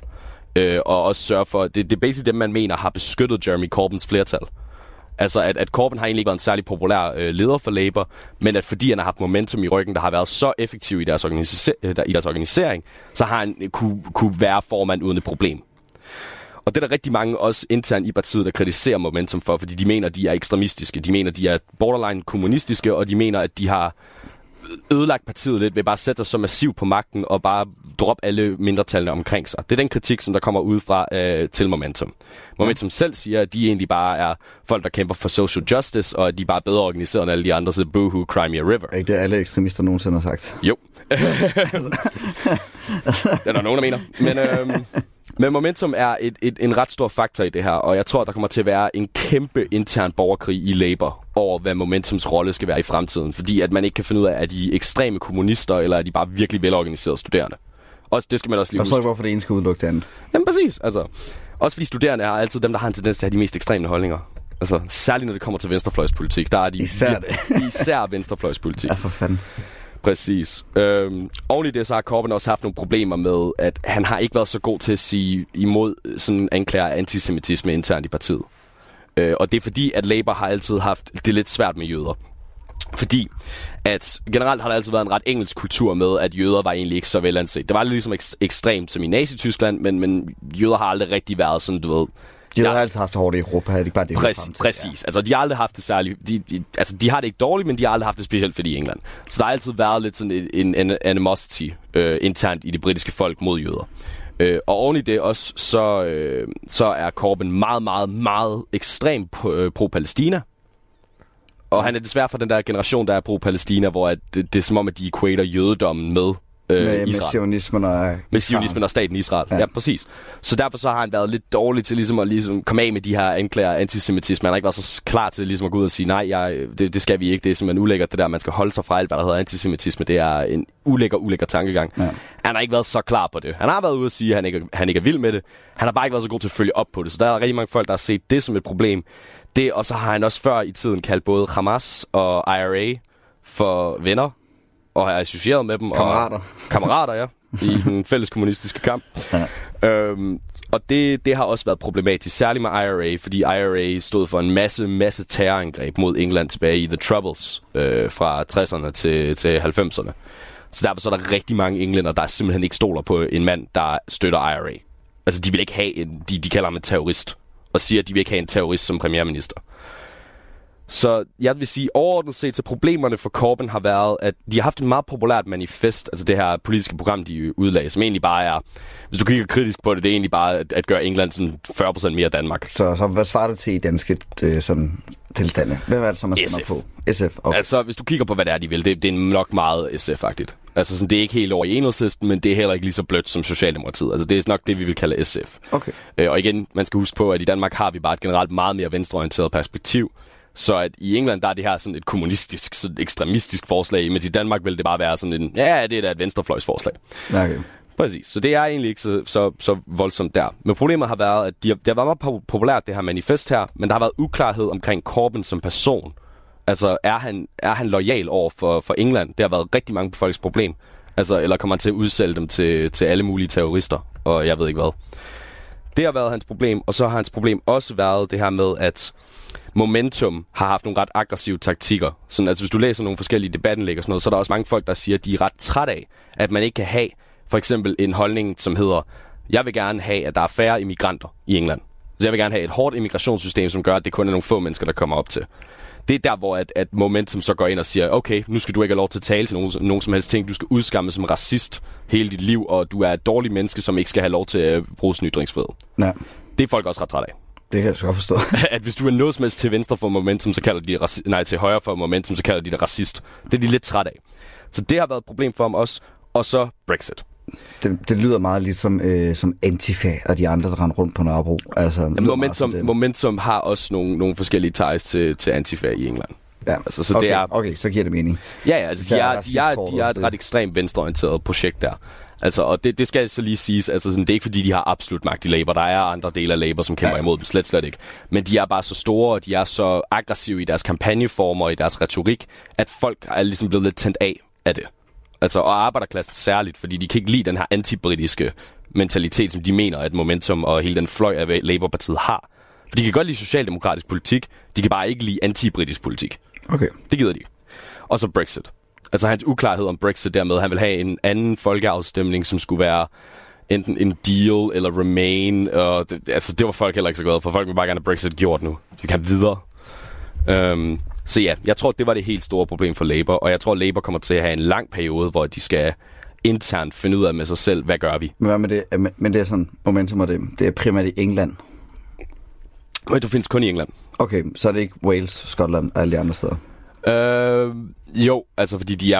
Og også sørge for... Det er basically dem, man mener har beskyttet Jeremy Corbyns flertal. Altså, at Corbyn har egentlig ikke været en særlig populær leder for Labour, men at fordi han har haft Momentum i ryggen, der har været så effektiv i deres, organisering, så har han kunne være formand uden et problem. Og det er der rigtig mange også internt i partiet, der kritiserer Momentum for, fordi de mener, de er ekstremistiske. De mener, de er borderline kommunistiske, og de mener, at de har ødelagt partiet lidt ved bare at sætte sig så massivt på magten og bare droppe alle mindretallene omkring sig. Det er den kritik, som der kommer ud fra til Momentum. Momentum selv siger, at de egentlig bare er folk, der kæmper for social justice, og at de bare er bedre organiseret end alle de andre, så boohoo, cry me a river. Ikke det, alle ekstremister nogensinde har sagt? Jo. Det er der nogen, der mener. Men Momentum er en ret stor faktor i det her, og jeg tror, der kommer til at være en kæmpe intern borgerkrig i Labour over, hvad Momentums rolle skal være i fremtiden. Fordi at man ikke kan finde ud af, er de ekstreme kommunister, eller er de bare virkelig velorganiserede studerende. Også, det skal man også lige huske. Jeg forstår ikke, hvorfor det ene skal udelukke det andet. Jamen præcis. Altså. Også fordi studerende er altid dem, der har en tendens til at have de mest ekstreme holdninger. Altså, særligt når det kommer til venstrefløjspolitik. Der er de især venstrefløjspolitik. Ja, for fanden. Præcis. Oven i det, så har Corbyn også haft nogle problemer med, at han har ikke været så god til at sige imod sådan anklager af antisemitisme internt i partiet. Og det er fordi, at Labour har altid haft det lidt svært med jøder. Fordi at generelt har der altid været en ret engelsk kultur med, at jøder var egentlig ikke så velanset. Det var lidt ligesom ekstremt som i Nazi-Tyskland, men jøder har aldrig rigtig været sådan, du ved... De har altid haft det hårdt i Europa, havde de ikke bare det frem til. Præcis. Ja. Altså, de har aldrig haft det særligt... De har det ikke dårligt, men de har aldrig haft det specielt fedt i England. Så der har altid været lidt sådan en animosity internt i det britiske folk mod jøder. Og oven i det også, så er Corbyn meget, meget, meget ekstremt pro-Palæstina. Og han er desværre fra den der generation, der er pro-Palæstina, hvor det er som om, at de equater jødedommen med... med sionismen og staten Israel. Ja, præcis. Så derfor så har han været lidt dårlig til at komme af med de her anklager af antisemitisme. Han har ikke været så klar til at gå ud og sige, nej, det skal vi ikke. Det er simpelthen ulækkert, det der. Man skal holde sig fra alt, hvad der hedder antisemitisme. Det er en ulækker tankegang. Ja. Han har ikke været så klar på det. Han har været ude og sige, at han ikke er vild med det. Han har bare ikke været så god til at følge op på det. Så der er rigtig mange folk, der har set det som et problem. Det, og så har han også før i tiden kaldt både Hamas og IRA for venner. Og er associeret med dem. Kammerater, ja. I den fælles kommunistiske kamp. Ja. Og det har også været problematisk, særligt med IRA, fordi IRA stod for en masse terrorangreb mod England tilbage i The Troubles fra 60'erne til 90'erne. Så derfor så er der rigtig mange englænder, der simpelthen ikke stoler på en mand, der støtter IRA. Altså, de vil ikke have de kalder ham en terrorist, og siger, at de vil ikke have en terrorist som premierminister. Så jeg vil sige, overordnet set, så problemerne for Corbyn har været, at de har haft et meget populært manifest, altså det her politiske program, de udlagde, som egentlig bare er, hvis du kigger kritisk på det, det er egentlig bare at gøre England sådan 40% mere Danmark. Så hvad svarer det til i danske sådan tilstande? Hvad er det, som man stemmer på? SF. Okay. Altså, hvis du kigger på, hvad det er, de vil, det er nok meget SF-agtigt. Altså, sådan, det er ikke helt over i Enhedslisten, men det er heller ikke lige så blødt som Socialdemokratiet. Altså, det er nok det, vi vil kalde SF. Okay. Og igen, man skal huske på, at i Danmark har vi bare et generelt meget mere venstreorienteret perspektiv. Så at i England, der er det her sådan et kommunistisk, sådan et ekstremistisk forslag, men i Danmark vil det bare være sådan en, ja, det er da et venstrefløjsforslag. Okay. Præcis, så det er egentlig ikke så voldsomt der. Men problemet har været, at det har været meget populært, det her manifest her, men der har været uklarhed omkring Corbyn som person. Altså, er han loyal over for England? Det har været rigtig mange folks problem. Altså, eller kommer han til at udsælge dem til alle mulige terrorister, og jeg ved ikke hvad. Det har været hans problem, og så har hans problem også været det her med, at Momentum har haft nogle ret aggressive taktikker. Sådan, altså, hvis du læser nogle forskellige debatindlæg og sådan noget, så er der også mange folk, der siger, at de er ret træt af, at man ikke kan have for eksempel en holdning, som hedder, jeg vil gerne have, at der er færre immigranter i England. Så jeg vil gerne have et hårdt immigrationssystem, som gør, at det kun er nogle få mennesker, der kommer op til. Det er der, hvor at Momentum så går ind og siger, okay, nu skal du ikke have lov til at tale til nogen som helst ting. Du skal udskammes som racist hele dit liv, og du er et dårligt menneske, som ikke skal have lov til at bruge sin ytringsfrihed. Nej. Det er folk også ret træt af. Det kan jeg godt forstå. At hvis du er noget som helst til venstre for Momentum, så kalder de dig til højre for Momentum, så kalder de dig racist. Det er de lidt træt af. Så det har været et problem for dem også. Og så Brexit. Det lyder meget ligesom som Antifa og de andre, der render rundt på Nørrebro. Altså, ja, Momentum har også nogle forskellige ties til Antifa i England. Ja, altså, så okay, det er, okay, så giver det mening. Ja, altså, de er et ret ekstremt venstreorienteret projekt der. Altså, og det skal så lige siges, altså sådan, det er ikke fordi, de har absolut magt i Labour. Der er andre dele af Labour, som kæmper imod dem, slet ikke. Men de er bare så store, og de er så aggressive i deres kampagneformer og i deres retorik, at folk er ligesom blevet lidt tændt af det. Altså, og arbejderklassen særligt, fordi de kan ikke lide den her antibritiske mentalitet, som de mener, at Momentum og hele den fløj af Labour-partiet har. For de kan godt lide socialdemokratisk politik, de kan bare ikke lide antibritisk politik. Okay. Det gider de. Og så Brexit. Altså hans uklarhed om Brexit dermed, han vil have en anden folkeafstemning, som skulle være enten en deal eller remain. Og det var folk heller ikke så glade for. Folk vil bare gerne have Brexit gjort nu. De kan videre. Så ja, jeg tror, det var det helt store problem for Labour. Og jeg tror, Labour kommer til at have en lang periode, hvor de skal internt finde ud af med sig selv, hvad gør vi? Men hvad med det? Men det er sådan, Momentum og det er primært i England. Men du findes kun i England. Okay, så er det ikke Wales, Skotland og alle de andre steder? Jo, altså fordi de er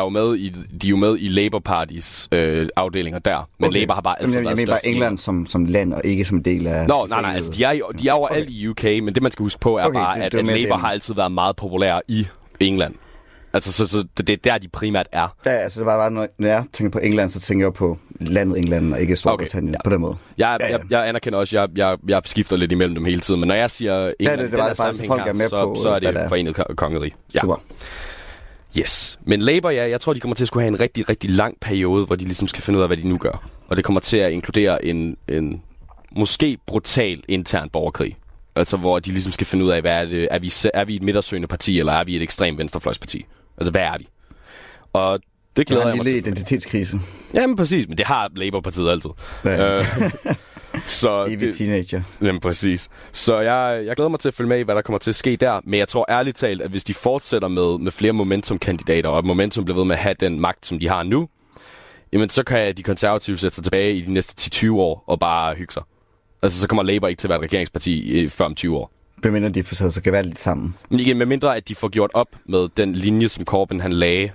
jo med i Labour Partys afdelinger der, men okay. Labour har bare altid været størst. Jeg mener bare England som land og ikke som del af... Nå, nej, altså de er overalt okay. I UK, men det man skal huske på er okay, bare, at Labour har altid været meget populær i England. Altså, så det er der, de primært er. Ja, altså, det var bare, når jeg tænker på England, så tænker jeg på landet England og ikke Storbritannien på den måde. Jeg anerkender også, at jeg skifter lidt imellem dem hele tiden, men når jeg siger England, så er det Forenet Kongerige. Ja. Super. Yes. Men Labour, ja, jeg tror, de kommer til at skulle have en rigtig, rigtig lang periode, hvor de ligesom skal finde ud af, hvad de nu gør. Og det kommer til at inkludere en måske brutal intern borgerkrig. Altså, hvor de ligesom skal finde ud af, hvad er det? Er vi et midtersøgende parti, eller er vi et ekstremt venstrefløjsparti? Altså, hvad er vi? Og det glæder jeg mig til. Det er en lille identitetskrise. Jamen, præcis. Men det har Labour-partiet altid. Ja. Så evig teenager. Jamen, præcis. Så jeg glæder mig til at følge med i, hvad der kommer til at ske der. Men jeg tror ærligt talt, at hvis de fortsætter med flere Momentum-kandidater, og Momentum bliver ved med at have den magt, som de har nu, jamen, så kan de konservative sætte sig tilbage i de næste 10-20 år og bare hygge sig. Altså, så kommer Labour ikke til at være et regeringsparti før om 20 år. Medmindre de får så kan være lidt sammen. Men igen, medmindre at de får gjort op med den linje, som Corbyn han lagde,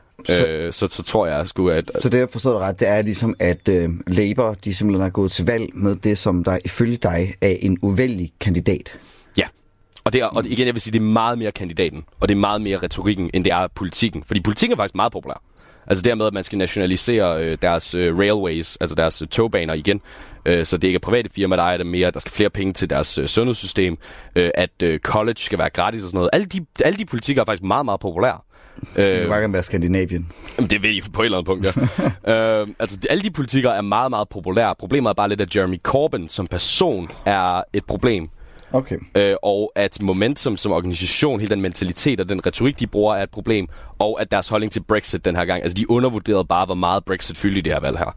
så tror jeg sgu, at... Så det, jeg forstår ret, det er ligesom, at Labour, de simpelthen har gået til valg med det, som der ifølge dig er en uvældig kandidat. Ja, og igen, jeg vil sige, det er meget mere kandidaten, og det er meget mere retorikken, end det er politikken. Fordi politikken er faktisk meget populær. Altså dermed, at man skal nationalisere deres railways, altså deres togbaner igen, så det ikke er private firmaer, der ejer det mere, der skal flere penge til deres sundhedssystem, at college skal være gratis og sådan noget. Alle de politikker er faktisk meget, meget populære. Det kan bare gerne være Skandinavien. Det ved I på et eller andet punkt, ja. Altså alle de politikker er meget, meget populære. Problemet er bare lidt, at Jeremy Corbyn som person er et problem. Okay. Og at Momentum som organisation, hele den mentalitet og den retorik, de bruger, er et problem. Og at deres holdning til Brexit den her gang, altså de undervurderede bare, hvor meget Brexit fyldte i det her valg her.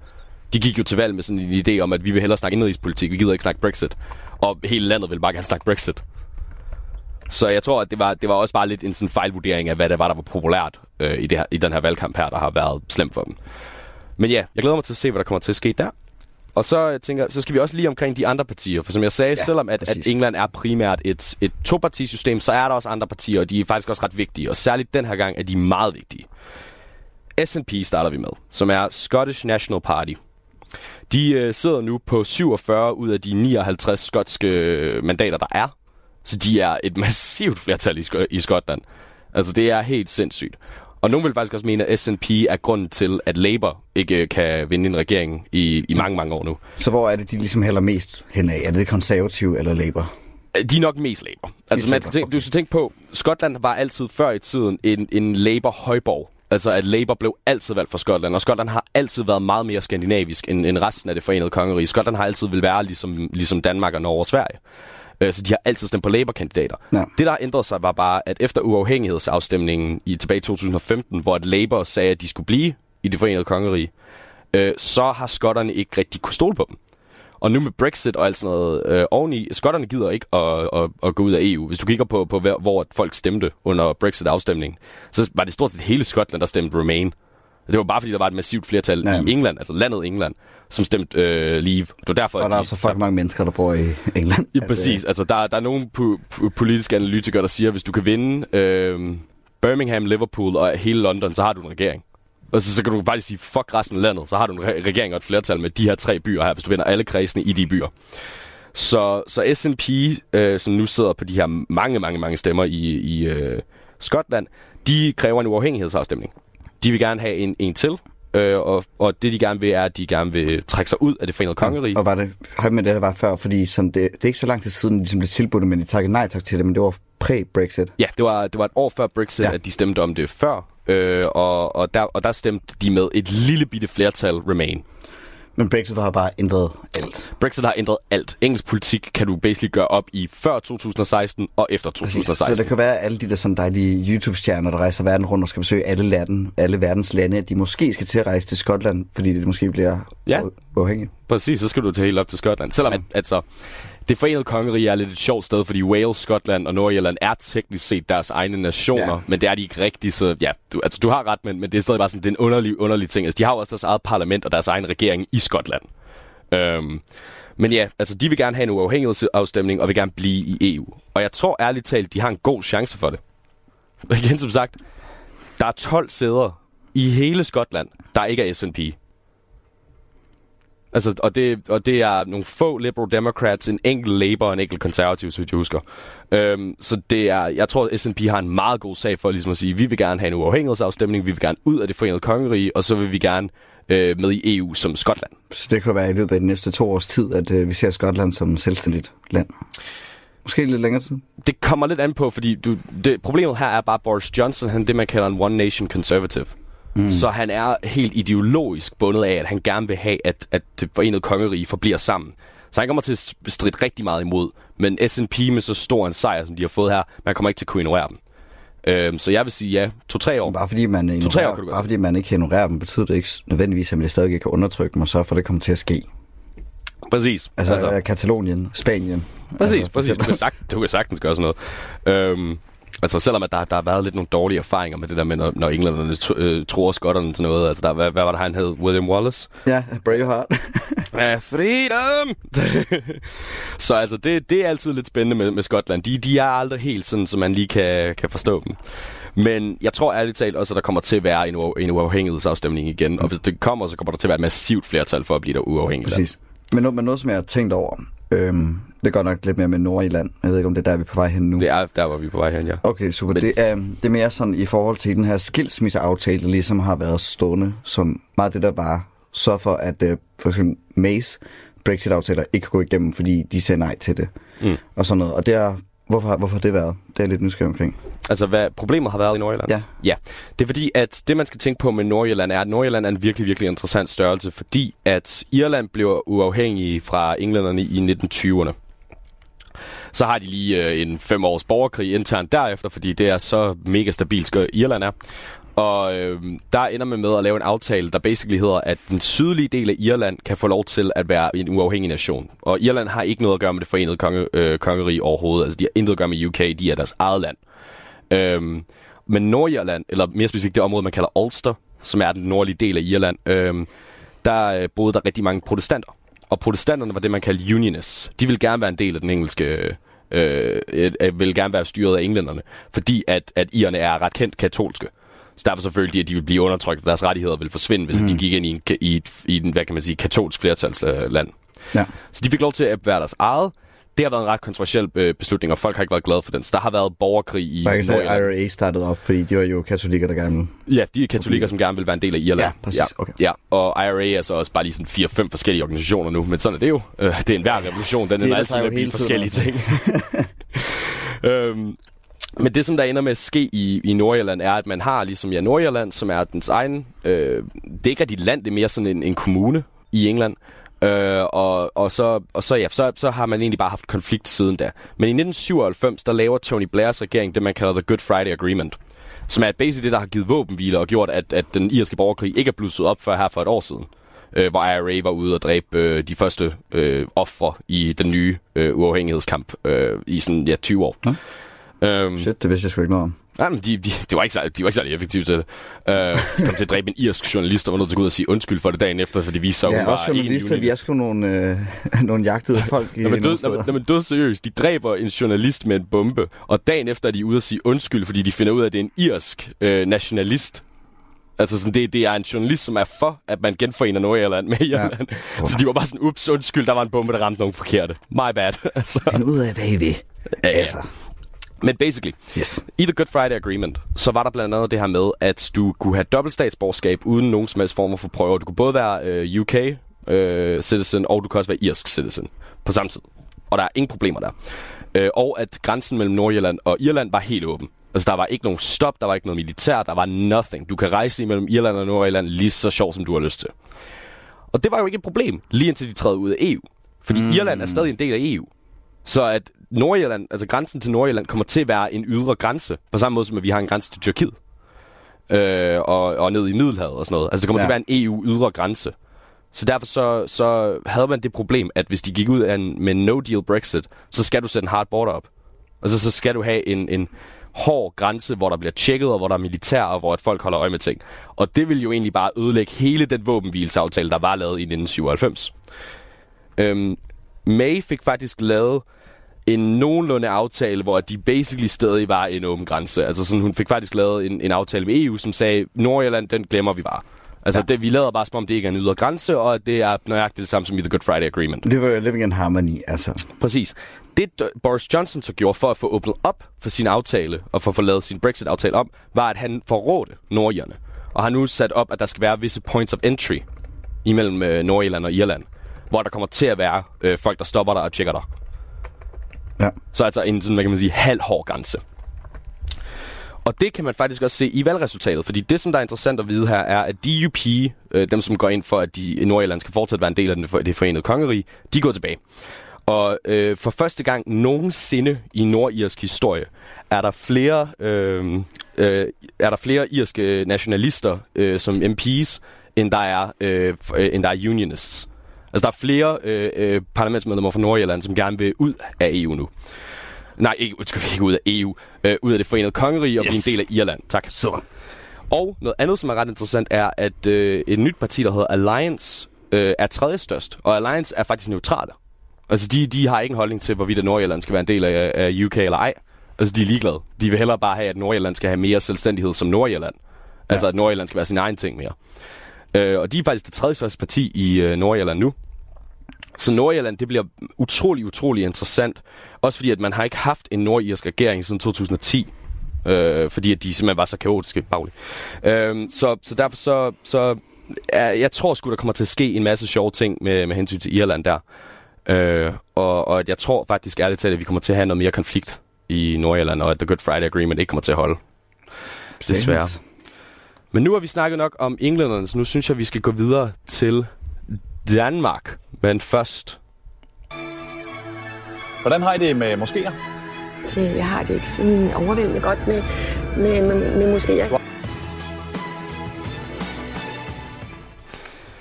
De gik jo til valg med sådan en idé om, at vi vil hellere snakke indrigspolitik, vi gider ikke snakke Brexit. Og hele landet vil bare gerne snakke Brexit. Så jeg tror, at det var også bare lidt en sådan fejlvurdering af, hvad det var, der var populært i den her valgkamp her, der har været slemt for dem. Men ja, jeg glæder mig til at se, hvad der kommer til at ske der. Og så skal vi også lige omkring de andre partier. For som jeg sagde, selvom at England er primært et topartisystem, så er der også andre partier, og de er faktisk også ret vigtige. Og særligt den her gang er de meget vigtige. SNP starter vi med, som er Scottish National Party. De sidder nu på 47 ud af de 59 skotske mandater, der er. Så de er et massivt flertal i Skotland. Altså det er helt sindssygt. Og nogen vil faktisk også mene, at SNP er grunden til, at Labour ikke kan vinde en regering i mange, mange år nu. Så hvor er det, de ligesom hælder mest henad? Er det det konservative eller Labour? De er nok mest Labour. Altså, du skal tænke på, Skotland var altid før i tiden en Labour-højborg. Altså, at Labour blev altid valgt for Skotland. Og Skotland har altid været meget mere skandinavisk end resten af det forenede kongerige. Skotland har altid vil være ligesom Danmark og Norge og Sverige. Så de har altid stemt på Labour-kandidater. Ja. Det, der ændrede sig, var bare, at efter uafhængighedsafstemningen tilbage i 2015, hvor at Labour sagde, at de skulle blive i det forenede kongerige, så har skotterne ikke rigtig kunne stole på dem. Og nu med Brexit og alt sådan noget oveni, skotterne gider ikke at gå ud af EU. Hvis du kigger på, hvor folk stemte under Brexit-afstemningen, så var det stort set hele Skotland, der stemte Remain. Det var bare, fordi der var et massivt flertal i England, altså landet England, som stemte Leave. Det var derfor, og der er så fucking mange mennesker, der bor i England. Ja, præcis. Altså, der er nogle politiske analytikere, der siger, at hvis du kan vinde Birmingham, Liverpool og hele London, så har du en regering. Altså, så kan du bare sige, fuck resten af landet, så har du en regering og et flertal med de her tre byer her, hvis du vinder alle kredsene i de byer. Så SNP, som nu sidder på de her mange, mange, mange stemmer i Skotland, de kræver en uafhængighedsafstemning. De vil gerne have en til, Og det, de gerne vil, er, at de gerne vil trække sig ud af det forenede kongerige. Og var det højt med det, der var før? Fordi som det er ikke så lang tid siden, de ligesom blev tilbudt, men de takkede nej tak til det, men det var præ-Brexit. Ja, det var et år før Brexit, at de stemte om det før, og der stemte de med et lille bitte flertal Remain. Men Brexit har bare ændret alt. Brexit har ændret alt. Engelsk politik kan du basically gøre op i før 2016 og efter 2016. Præcis. Så der kan være alle de der sådan dejlige YouTube-stjerner, der rejser verden rundt og skal besøge alle verdens lande. De måske skal til at rejse til Skotland, fordi det måske bliver uafhængigt. Præcis, så skal du tage helt op til Skotland. Selvom altså, det forenede kongerige er lidt et sjovt sted, fordi Wales, Skotland og Nordirland er teknisk set deres egne nationer, men det er de ikke rigtigt, så du har ret, men det er stadig bare sådan den underlige ting. Altså, de har også deres eget parlament og deres egen regering i Skotland. Men ja, altså de vil gerne have en uafhængighedsafstemning og vil gerne blive i EU. Og jeg tror ærligt talt, de har en god chance for det. Og igen som sagt, der er 12 sæder i hele Skotland, der ikke er SNP. Altså, og det er nogle få Liberal Democrats, en enkelt Labour og en enkelt konservativ, så jeg husker. Så det er, jeg tror, at SNP har en meget god sag for ligesom at sige, vi vil gerne have en uafhængighedsafstemning, vi vil gerne ud af det forenede kongerige, og så vil vi gerne med i EU som Skotland. Så det kan være i løbet af de næste 2 års tid, at vi ser Skotland som selvstændigt land. Måske lidt længere tid. Det kommer lidt an på, fordi problemet her er bare, Boris Johnson, han er det, man kalder en One Nation Conservative. Mm. Så han er helt ideologisk bundet af, at han gerne vil have, at det forenede kongerige forbliver sammen. Så han kommer til at stride rigtig meget imod. Men SNP med så stor en sejr, som de har fået her, man kommer ikke til at kunne ignorere dem. Så jeg vil sige 2-3 år. Bare fordi man ikke kan ignorere dem, betyder det ikke nødvendigvis, at man stadig ikke kan undertrykke dem og sørge for, at det kommer til at ske. Præcis. Altså Katalonien, Spanien. Præcis. Du kan sagtens gøre sådan noget. Altså selvom at der har været lidt nogle dårlige erfaringer med det der med, når englænderne tror skotterne til noget. Altså hvad var det, han hed? William Wallace? Ja, Braveheart. Ja, freedom! Så altså det er altid lidt spændende med Skotland. De er aldrig helt sådan, så man lige kan forstå dem. Men jeg tror ærligt talt også, at der kommer til at være en uafhængighedsafstemning igen. Og hvis det kommer, så kommer der til at være et massivt flertal for at blive der uafhængigt. Præcis. Men noget, som jeg har tænkt over... det går nok lidt mere med Nordirland. Jeg ved ikke, om det er der, vi er på vej hen nu. Det er der, hvor vi er på vej hen, ja. Okay, super. Det er mere sådan i forhold til den her skilsmisseaftale, der ligesom har været stående, som meget det, der var så for, at for eksempel Mays Brexit-aftaler ikke kunne gå igennem, fordi de sagde nej til det. Mm. Og sådan noget. Og det er... Hvorfor har det været? Det er lidt nysgerrig omkring. Altså, hvad problemer har været i Nordirland? Ja. Det er fordi, at det, man skal tænke på med Nordirland, er, at Nordirland er en virkelig, virkelig interessant størrelse, fordi at Irland blev uafhængig fra englænderne i 1920'erne. Så har de lige en 5 års borgerkrig internt derefter, fordi det er så mega stabilt, Irland er. Og der ender man med at lave en aftale, der basically hedder, at den sydlige del af Irland kan få lov til at være en uafhængig nation. Og Irland har ikke noget at gøre med det forenede kongerige overhovedet. Altså, de har intet at gøre med UK, de er deres eget land. Men Nordirland, eller mere specifikt det område, man kalder Ulster, som er den nordlige del af Irland, der boede der rigtig mange protestanter. Og protestanterne var det, man kaldte unionists. De ville gerne være en del af den engelske... ville gerne være styret af englænderne, fordi at irerne er ret kendt katolske. Så derfor selvfølgelig, at de vil blive undertrykt, og deres rettigheder vil forsvinde, hvis de gik ind i den, hvad kan man sige, katolsk flertalsland. Ja. Så de fik lov til at være deres eget. Det har været en ret kontroversiel beslutning, og folk har ikke været glade for den. Så der har været borgerkrig i Nordirland. IRA startede op, fordi de var jo katolikker, der gerne... Ja, de er katolikker, som gerne vil være en del af Irland. Ja, præcis. Ja. Okay. Ja. Og IRA er så også bare lige sådan 4-5 forskellige organisationer nu, men sådan er det jo. Det er enhver revolution, den er altid med at blive forskellige ting. Men det, som der ender med at ske i Nordirland, er, at man har ligesom Nordirland, som er dens egen... det er ikke rigtig land, det er mere sådan en kommune i England. Så har man egentlig bare haft konflikt siden da. Men i 1997, der laver Tony Blairs regering det, man kalder The Good Friday Agreement, som er basically det, der har givet våbenhviler og gjort, at den irske borgerkrig ikke er blusset op før her for et år siden, hvor IRA var ude og dræbe de første ofre i den nye uafhængighedskamp i sådan 20 år. Ja. Shit, det vidste jeg sgu ikke noget om. Nej, men de var ikke særlig effektive til det. Kom til at dræbe en irsk journalist, og var nødt til at gå ud og sige undskyld for det dagen efter, fordi vi så, hun var også journalister, vi er sgu nogle jagtede folk i nogle steder. Når man død seriøst, de dræber en journalist med en bombe, og dagen efter er de ude og sige undskyld, fordi de finder ud af, at det er en irsk nationalist. Altså sådan, det er en journalist, som er for, at man genforener Nordirland med Irland. Ja. Så de var bare sådan, ups, undskyld, der var en bombe, der ramte nogen forkerte. My bad. Altså. Find ud af, hvad I vil. Ja. Altså. Men basically, yes. I The Good Friday Agreement, så var der blandt andet det her med, at du kunne have dobbelt statsborgerskab uden nogen som helst former for prøver. Du kunne både være UK-citizen, og du kunne også være irsk citizen på samme tid. Og der er ingen problemer der. Og at grænsen mellem Nordirland og Irland var helt åben. Altså, der var ikke nogen stop, der var ikke noget militær, der var nothing. Du kan rejse imellem Irland og Nordirland lige så sjovt, som du har lyst til. Og det var jo ikke et problem, lige indtil de træder ud af EU. Fordi Irland er stadig en del af EU. Så at Nordirland, altså grænsen til Nordirland, kommer til at være en ydre grænse. På samme måde som, at vi har en grænse til Tyrkiet. Og ned i Middelhavet og sådan noget. Altså, det kommer til at være en EU-ydre grænse. Så derfor så havde man det problem, at hvis de gik ud af med no-deal Brexit, så skal du sætte en hard border op. Altså, så skal du have en hård grænse, hvor der bliver tjekket, og hvor der er militær, og hvor at folk holder øje med ting. Og det ville jo egentlig bare ødelægge hele den våbenhvilesaftale, der var lavet i 1997. May fik faktisk lavet en nogenlunde aftale, hvor de basically stadig var en åben grænse. Altså sådan, hun fik faktisk lavet en aftale med EU, som sagde, Nordirland, den glemmer vi bare. Altså, det, vi lader bare, som om det ikke er en ydre grænse, og det er nøjagtigt det samme som i The Good Friday Agreement. Det var jo living in harmony, altså. Præcis. Det Boris Johnson så gjorde for at få åbnet op for sin aftale, og for at få lavet sin Brexit-aftale om, var, at han forrådte nordirerne. Og har nu sat op, at der skal være visse points of entry imellem Nordirland og Irland, hvor der kommer til at være folk, der stopper dig og tjekker dig. Ja. Så altså en sådan, hvad kan man sige, halvhård grænse. Og det kan man faktisk også se i valgresultatet, fordi det, som der er interessant at vide her, er, at DUP, dem som går ind for, at de Nordirland skal fortsat være en del af det forenede kongerige, de går tilbage. Og for første gang nogensinde i nordirsk historie, er der flere irske nationalister som MP's, end der er unionists. Altså, der er flere parlamentsmedlemmer fra Nordirland, som gerne vil ud af EU nu. Nej, ikke ud af EU. Ud af det forenede kongerige og blive en del af Irland. Tak. Så. Og noget andet, som er ret interessant, er, at et nyt parti, der hedder Alliance, er tredje størst. Og Alliance er faktisk neutrale. Altså, de har ikke en holdning til, hvorvidt Nordirland skal være en del af UK eller ej. Altså, de er ligeglade. De vil hellere bare have, at Nordirland skal have mere selvstændighed som Nordirland. Altså, at Nordirland skal være sin egen ting mere. Og de er faktisk det tredje største parti i Nordirland nu. Så Nordirland, det bliver utrolig interessant. Også fordi, at man har ikke haft en nordirsk regering siden 2010. Fordi at de simpelthen var så kaotiske, bagligt. Jeg tror sgu, der kommer til at ske en masse sjove ting med hensyn til Irland der. Og jeg tror faktisk ærligt talt, at vi kommer til at have noget mere konflikt i Nordirland, og at The Good Friday Agreement ikke kommer til at holde. Desværre. Men nu har vi snakket nok om englænderne, så nu synes jeg, vi skal gå videre til Danmark. Men først... Hvordan har I det med moskéer? Jeg har det ikke sådan overvældende godt med moskéer.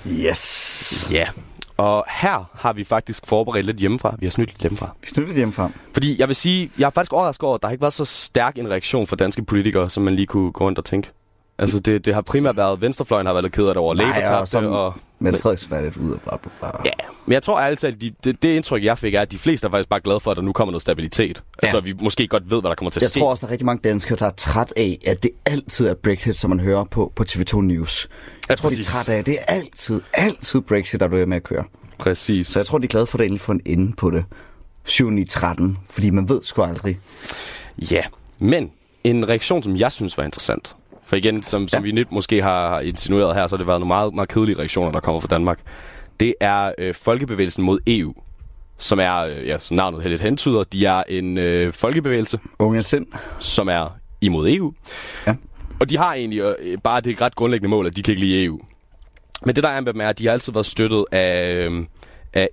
Yes! Ja. Yeah. Og her har vi faktisk forberedt lidt hjemmefra. Vi har snydt lidt hjemmefra. Fordi jeg vil sige, jeg er faktisk overrasket over, at der ikke har været så stærk en reaktion fra danske politikere, som man lige kunne gå rundt og tænke. Altså, det har primært været, venstrefløjen har været lidt kedet over Labour tabte, og Mette Frederiksen var lidt ud og bla bla bla. Ja, men jeg tror ærligt talt, det indtryk, jeg fik, er, at de fleste er faktisk bare glade for, at der nu kommer noget stabilitet. Ja. Altså, vi måske godt ved, hvad der kommer til at ske. Jeg tror også, der er rigtig mange danskere, der er træt af, at det altid er Brexit, som man hører på TV2 News. Jeg tror, de er træt af, at det er altid Brexit, der bliver med at køre. Præcis. Så jeg tror, de er glade for, at det endelig får en ende på det. 7-9-13, fordi man ved sgu aldrig. Ja, men en reaktion, som jeg synes var interessant. For igen, som vi nyt måske har insinueret her, så har det været nogle meget, meget kedelige reaktioner, der kommer fra Danmark. Det er Folkebevægelsen mod EU, som er, som navnet helt hentyder, de er en folkebevægelse. Unge sind. Som er imod EU. Ja. Og de har egentlig bare det ret grundlæggende mål, at de kan ikke lide EU. Men det der er med dem er, at de har altid været støttet af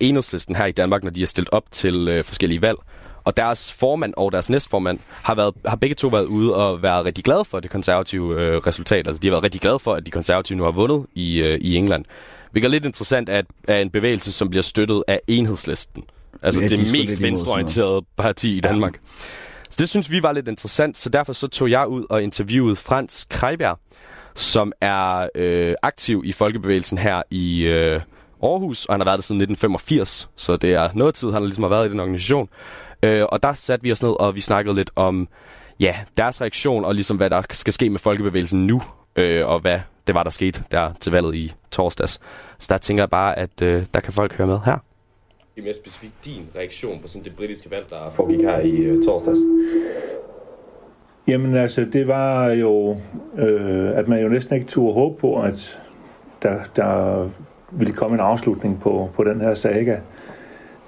Enhedslisten her i Danmark, når de er stillet op til forskellige valg. Og deres formand og deres næstformand har begge to været ude og været rigtig glade for det konservative resultat. Altså, de har været rigtig glade for, at de konservative nu har vundet i England. Hvilket er lidt interessant, at en bevægelse, som bliver støttet af Enhedslisten. Altså det mest venstreorienterede parti i Danmark. Så det synes vi var lidt interessant, så derfor så tog jeg ud og interviewede Frans Krejberg, som er aktiv i folkebevægelsen her i Aarhus, og han har været der siden 1985, så det er noget tid, han ligesom har været i den organisation. Og der satte vi os ned, og vi snakkede lidt om deres reaktion, og ligesom hvad der skal ske med folkebevægelsen nu, og hvad det var, der skete der til valget i torsdags. Så der tænker jeg bare, at der kan folk høre med her. Det er mere specifikt din reaktion på sådan det britiske valg, der foregik her i torsdags. Jamen altså, det var jo, at man jo næsten ikke turde håbe på, at der ville komme en afslutning på den her saga.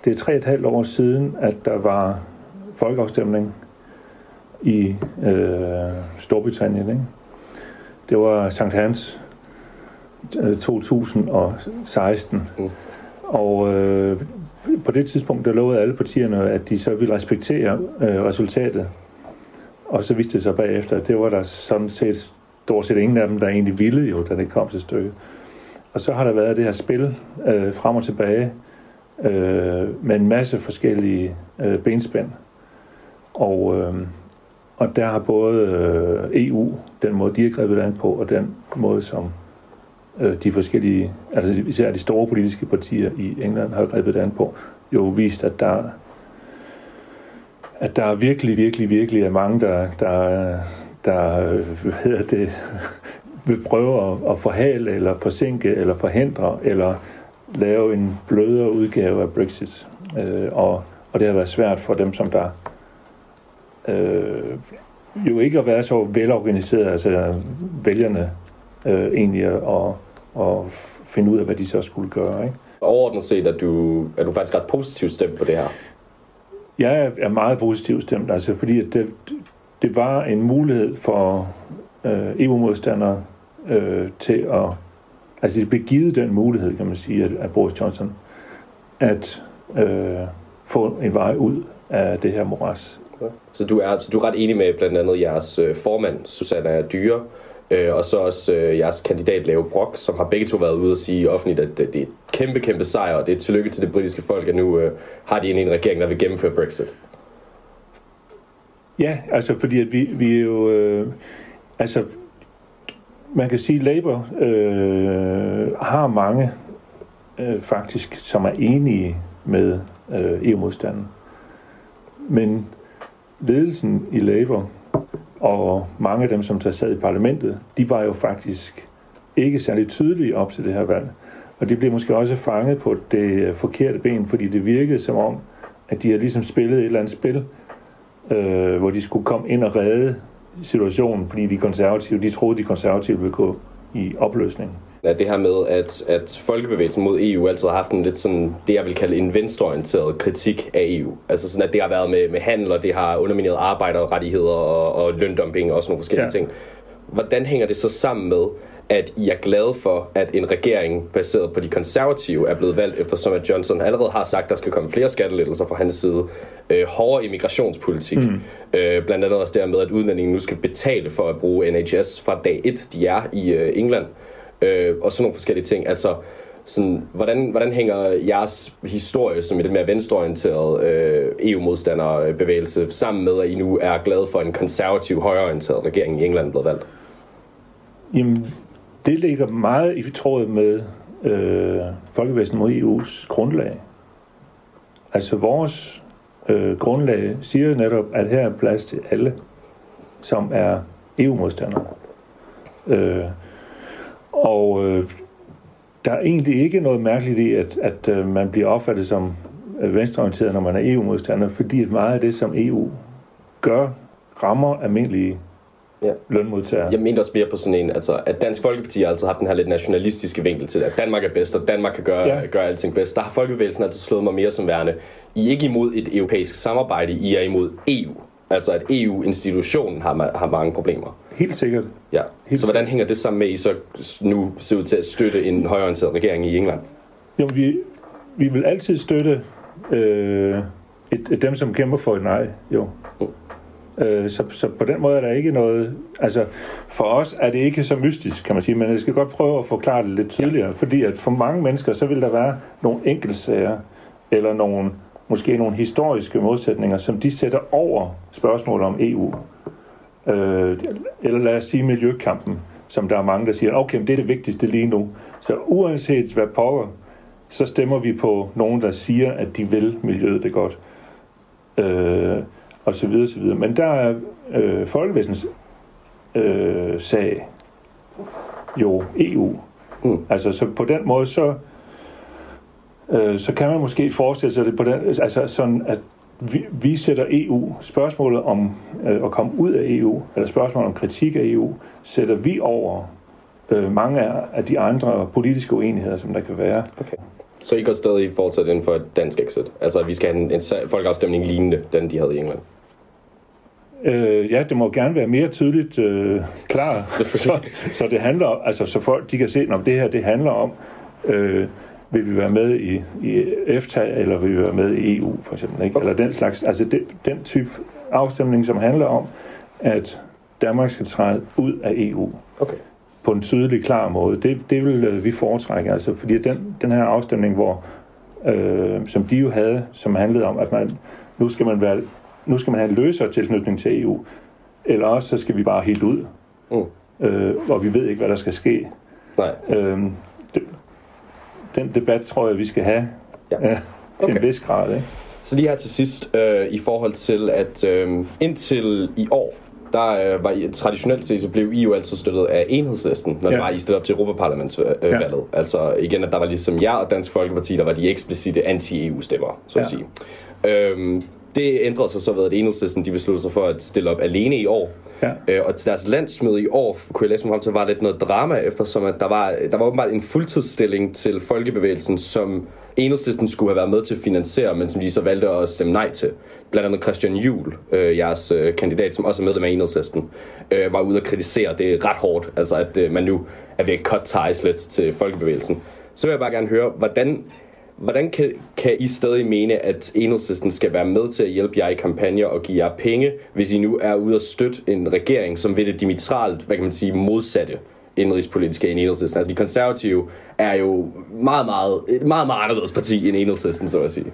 Det er 3,5 år siden, at der var folkeafstemning i Storbritannien, ikke? Det var Sankt Hans 2016. Og på det tidspunkt, der lovede alle partierne, at de så ville respektere resultatet. Og så viste det sig bagefter, at det var der sådan set stort set ingen af dem, der egentlig ville jo, da det kom til stykket. Og så har der været det her spil frem og tilbage med en masse forskellige benspænd. Og der har både EU, den måde, de har grebet an på, og den måde, som de forskellige, altså især de store politiske partier i England har grebet an på, jo vist, at der virkelig er mange, der vil prøve at forhale, eller forsinke, eller forhindre, eller lave en blødere udgave af Brexit. Og det har været svært for dem, som der jo ikke at være så velorganiseret, altså vælgerne egentlig at finde ud af, hvad de så skulle gøre, ikke? Overordnet set er du faktisk ret positiv stemt på det her? Jeg er meget positiv stemt, altså fordi at det var en mulighed for EU-modstandere til at... Altså det blev givet den mulighed, kan man sige, af Boris Johnson, at få en vej ud af det her moras. Okay. Så du er ret enig med blandt andet jeres formand, Susanna Dyre, og så også jeres kandidat Lave Brock, som har begge to været ude og sige offentligt, at det er et kæmpe sejr, og det er et tillykke til det britiske folk, at nu har de en regering, der vil gennemføre Brexit. Ja, altså fordi at vi jo... altså, man kan sige, at Labour har mange faktisk, som er enige med EU-modstanden. Men ledelsen i Labour og mange af dem, som der sad i parlamentet, de var jo faktisk ikke særlig tydelige op til det her valg. Og de blev måske også fanget på det forkerte ben, fordi det virkede som om, at de havde ligesom spillet et eller andet spil, hvor de skulle komme ind og redde situationen, fordi de troede, de konservative ville gå i opløsning. Ja, det her med, at Folkebevægelsen mod EU altid har haft en lidt sådan, det jeg vil kalde en venstreorienteret kritik af EU. Altså sådan, at det har været med handel, og det har undermineret arbejderrettigheder og løndumping og sådan nogle forskellige ting. Hvordan hænger det så sammen med, at I er glade for, at en regering baseret på de konservative er blevet valgt, eftersom at Johnson allerede har sagt, at der skal komme flere skattelettelser fra hans side, hårdere immigrationspolitik, blandt andet også dermed, at udlændingen nu skal betale for at bruge NHS fra dag 1, de er i England, og sådan nogle forskellige ting. Altså, sådan, hvordan hænger jeres historie som i den mere venstreorienterede EU-modstanderbevægelse sammen med, at I nu er glade for, en konservativ, højreorienteret regering i England er blevet valgt? Jamen, det ligger meget i tråd med Folkebevægelsen mod EU's grundlag. Altså vores grundlag siger netop, at her er plads til alle, som er EU-modstandere. Og der er egentlig ikke noget mærkeligt i, at man bliver opfattet som venstreorienteret, når man er EU-modstander, fordi meget af det, som EU gør, rammer almindelige lønmodtagere. Jeg mener også mere på sådan en, altså, at Dansk Folkeparti har altid haft den her lidt nationalistiske vinkel til det, at Danmark er bedst, og Danmark kan gøre alting bedst. Der har Folkebevægelsen altid slået mig mere som værende. I er ikke imod et europæisk samarbejde, I er imod EU. Altså at EU-institutionen har mange problemer. Helt sikkert. Ja. Hvordan hænger det sammen med, I så nu ser ud til at støtte en højreorienteret regering i England? Jo, vi vil altid støtte dem, som kæmper for et nej, jo. Så på den måde er der ikke noget... Altså, for os er det ikke så mystisk, kan man sige, men jeg skal godt prøve at forklare det lidt tydeligere, fordi at for mange mennesker, så vil der være nogle enkeltsager, eller måske nogle historiske modsætninger, som de sætter over spørgsmål om EU. Eller lad os sige miljøkampen, som der er mange, der siger, okay, det er det vigtigste lige nu. Så uanset hvad pokker, så stemmer vi på nogen, der siger, at de vil miljøet det godt. Og så videre, så videre. Men der er Folkevæsens sag jo EU. Altså, så på den måde, så kan man måske forestille sig det på den, altså sådan, at Vi sætter EU, spørgsmålet om at komme ud af EU, eller spørgsmålet om kritik af EU, sætter vi over mange af de andre politiske uenigheder, som der kan være. Okay. Så I går stadig fortsat inden for et dansk exit? Altså, at vi skal have en folkeafstemning lignende den, de havde i England? Ja, det må gerne være mere tydeligt klart. så det handler om, altså, så folk de kan se, om det her det handler om, vil vi være med i EFTA, eller vil vi være med i EU, for eksempel. Ikke? Okay. Eller den slags, altså den type afstemning, som handler om, at Danmark skal træde ud af EU. Okay. På en tydelig, klar måde. Det vil vi foretrække, altså, fordi den her afstemning, hvor, som de jo havde, som handlede om, at nu skal man have en løsere tilknytning til EU, eller også så skal vi bare helt ud, og vi ved ikke, hvad der skal ske. Nej. Den debat, tror jeg, vi skal have til en vis grad. Ikke? Så lige her til sidst, i forhold til, at indtil i år, der var traditionelt set, så blev EU altid støttet af Enhedslisten, når det var i stedet op til Europaparlamentsvalget. Altså igen, at der var ligesom jer og Dansk Folkeparti, der var de eksplicite anti-EU-stemmer, så at sige. Det ændrede sig så ved, at Enhedslisten de besluttede sig for at stille op alene i år. Og til deres landsmøde i år, kunne jeg læse mig frem til, var lidt noget drama, eftersom at der var åbenbart en fuldtidsstilling til Folkebevægelsen, som Enhedslisten skulle have været med til at finansiere, men som de så valgte at stemme nej til. Blandt andet Christian Juhl, jeres kandidat, som også er medlem af Enhedslisten, var ude at kritisere det ret hårdt, altså at man nu er ved at cut ties lidt til Folkebevægelsen. Så vil jeg bare gerne høre, hvordan kan I stadig mene, at Enhedslisten skal være med til at hjælpe jer i kampagner og give jer penge, hvis I nu er ude at støtte en regering, som ved det diametralt, hvad kan man sige, modsatte indenrigspolitiske end Enhedslisten? Altså de konservative er jo meget, meget anderledes parti end Enhedslisten, så at sige.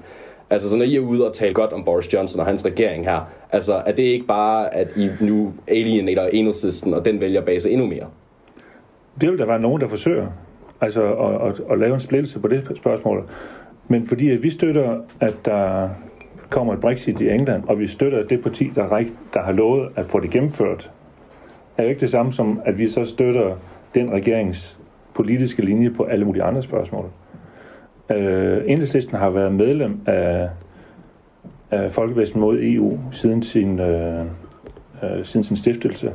Altså så når I er ude og tale godt om Boris Johnson og hans regering her, altså er det ikke bare, at I nu alienater Enhedslisten, og den vælger base endnu mere? Det vil der være nogen, der forsøger. Altså at lave en splittelse på det spørgsmål. Men fordi at vi støtter, at der kommer et Brexit i England, og vi støtter det parti, der har lovet at få det gennemført, er jo ikke det samme som, at vi så støtter den regerings politiske linje på alle mulige andre spørgsmål. Enhedslisten har været medlem af Folkebevægelsen mod EU siden sin stiftelse.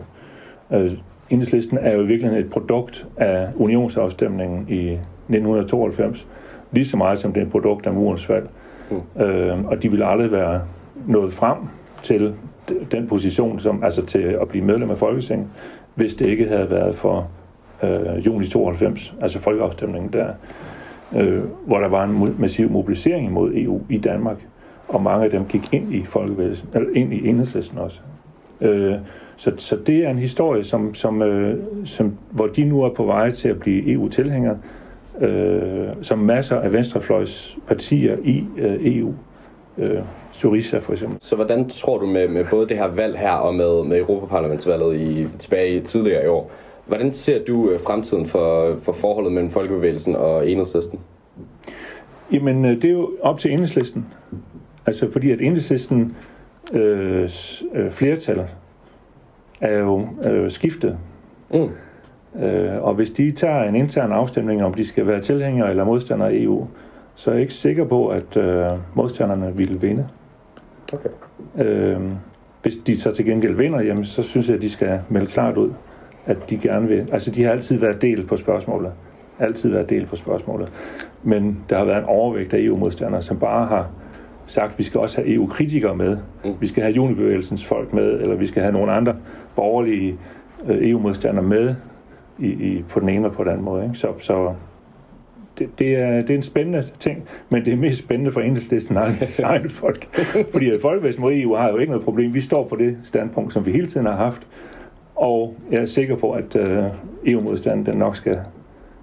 Enhedslisten er jo i virkeligheden et produkt af unionsafstemningen i 1992, lige så meget som det er et produkt af murens fald. Og de ville aldrig være nået frem til den position, altså til at blive medlem af Folketinget, hvis det ikke havde været for juni 92, altså folkeafstemningen der, hvor der var en massiv mobilisering mod EU i Danmark, og mange af dem gik ind i Folkebevægelsen, eller ind i Enhedslisten også. Så det er en historie, som, hvor de nu er på vej til at blive EU-tilhængere, som masser af venstrefløjspartier i EU. Syriza for eksempel. Så hvordan tror du med både det her valg her og med Europaparlamentsvalget tilbage tidligere i år, hvordan ser du fremtiden for forholdet mellem Folkebevægelsen og Enhedslisten? Jamen, det er jo op til Enhedslisten. Altså fordi at Enhedslisten flertal er jo skiftet. Og hvis de tager en intern afstemning, om de skal være tilhængere eller modstandere af EU, så er jeg ikke sikker på, at modstanderne ville vinde. Okay. Hvis de så til gengæld vinder, jamen, så synes jeg, at de skal melde klart ud, at de gerne vil. Altså, de har altid været delt på spørgsmålet. Men der har været en overvægt af EU-modstandere, som bare har sagt, at vi skal også have EU-kritikere med. Vi skal have junibevægelsens folk med, eller vi skal have nogle andre borgerlige EU-modstandere med på den ene og på den anden måde. Ikke? Det er en spændende ting, men det er mest spændende for Enhedslisten egne folk. Fordi Folkebevægelsen mod EU har jo ikke noget problem. Vi står på det standpunkt, som vi hele tiden har haft. Og jeg er sikker på, at EU-modstanden den nok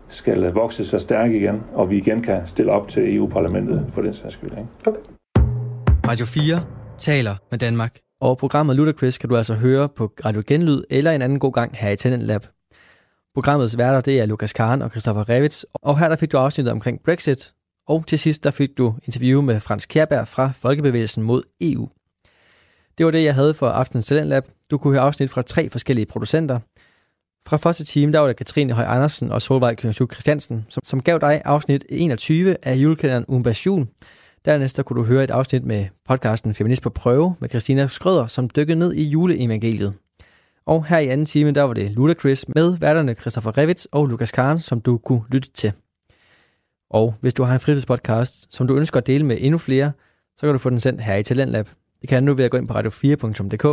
skal vokse sig stærk igen, og vi igen kan stille op til EU-parlamentet for den sags skyld. Okay. Radio 4 taler med Danmark. Og programmet Ludacris kan du altså høre på Radio Genlyd eller en anden god gang her i Tenant Lab. Programmets værter, det er Lukas Kahn og Christopher Revitz, og her der fik du afsnittet omkring Brexit, og til sidst der fik du interview med Frans Krejberg fra Folkebevægelsen mod EU. Det var det, jeg havde for aftens Talent Lab. Du kunne høre afsnit fra 3 forskellige producenter. Fra første time, der var der Katrine Høj Andersen og Solveig Kjærtsu Christiansen, som gav dig afsnit 21 af Julekalenderen Umbasjun, Dernæst kunne du høre et afsnit med podcasten Feminist på prøve med Christina Skrøder, som dykkede ned i juleevangeliet. Og her i anden time, der var det Ludacris med værterne Christopher Revitz og Lukas Kahn, som du kunne lytte til. Og hvis du har en fritidspodcast, som du ønsker at dele med endnu flere, så kan du få den sendt her i Talentlab. Det kan du ved at gå ind på radio4.dk,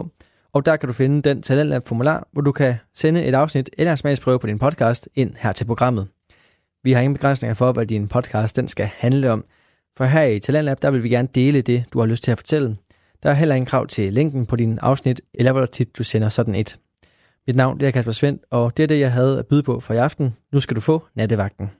og der kan du finde den Talentlab-formular, hvor du kan sende et afsnit eller en smagsprøve på din podcast ind her til programmet. Vi har ingen begrænsninger for, hvad din podcast den skal handle om, for her i Talentlab, der vil vi gerne dele det, du har lyst til at fortælle. Der er heller ingen krav til linken på din afsnit, eller hvor tit du sender sådan et. Mit navn er Kasper Svind, og det er det, jeg havde at byde på for i aften. Nu skal du få nattevagten.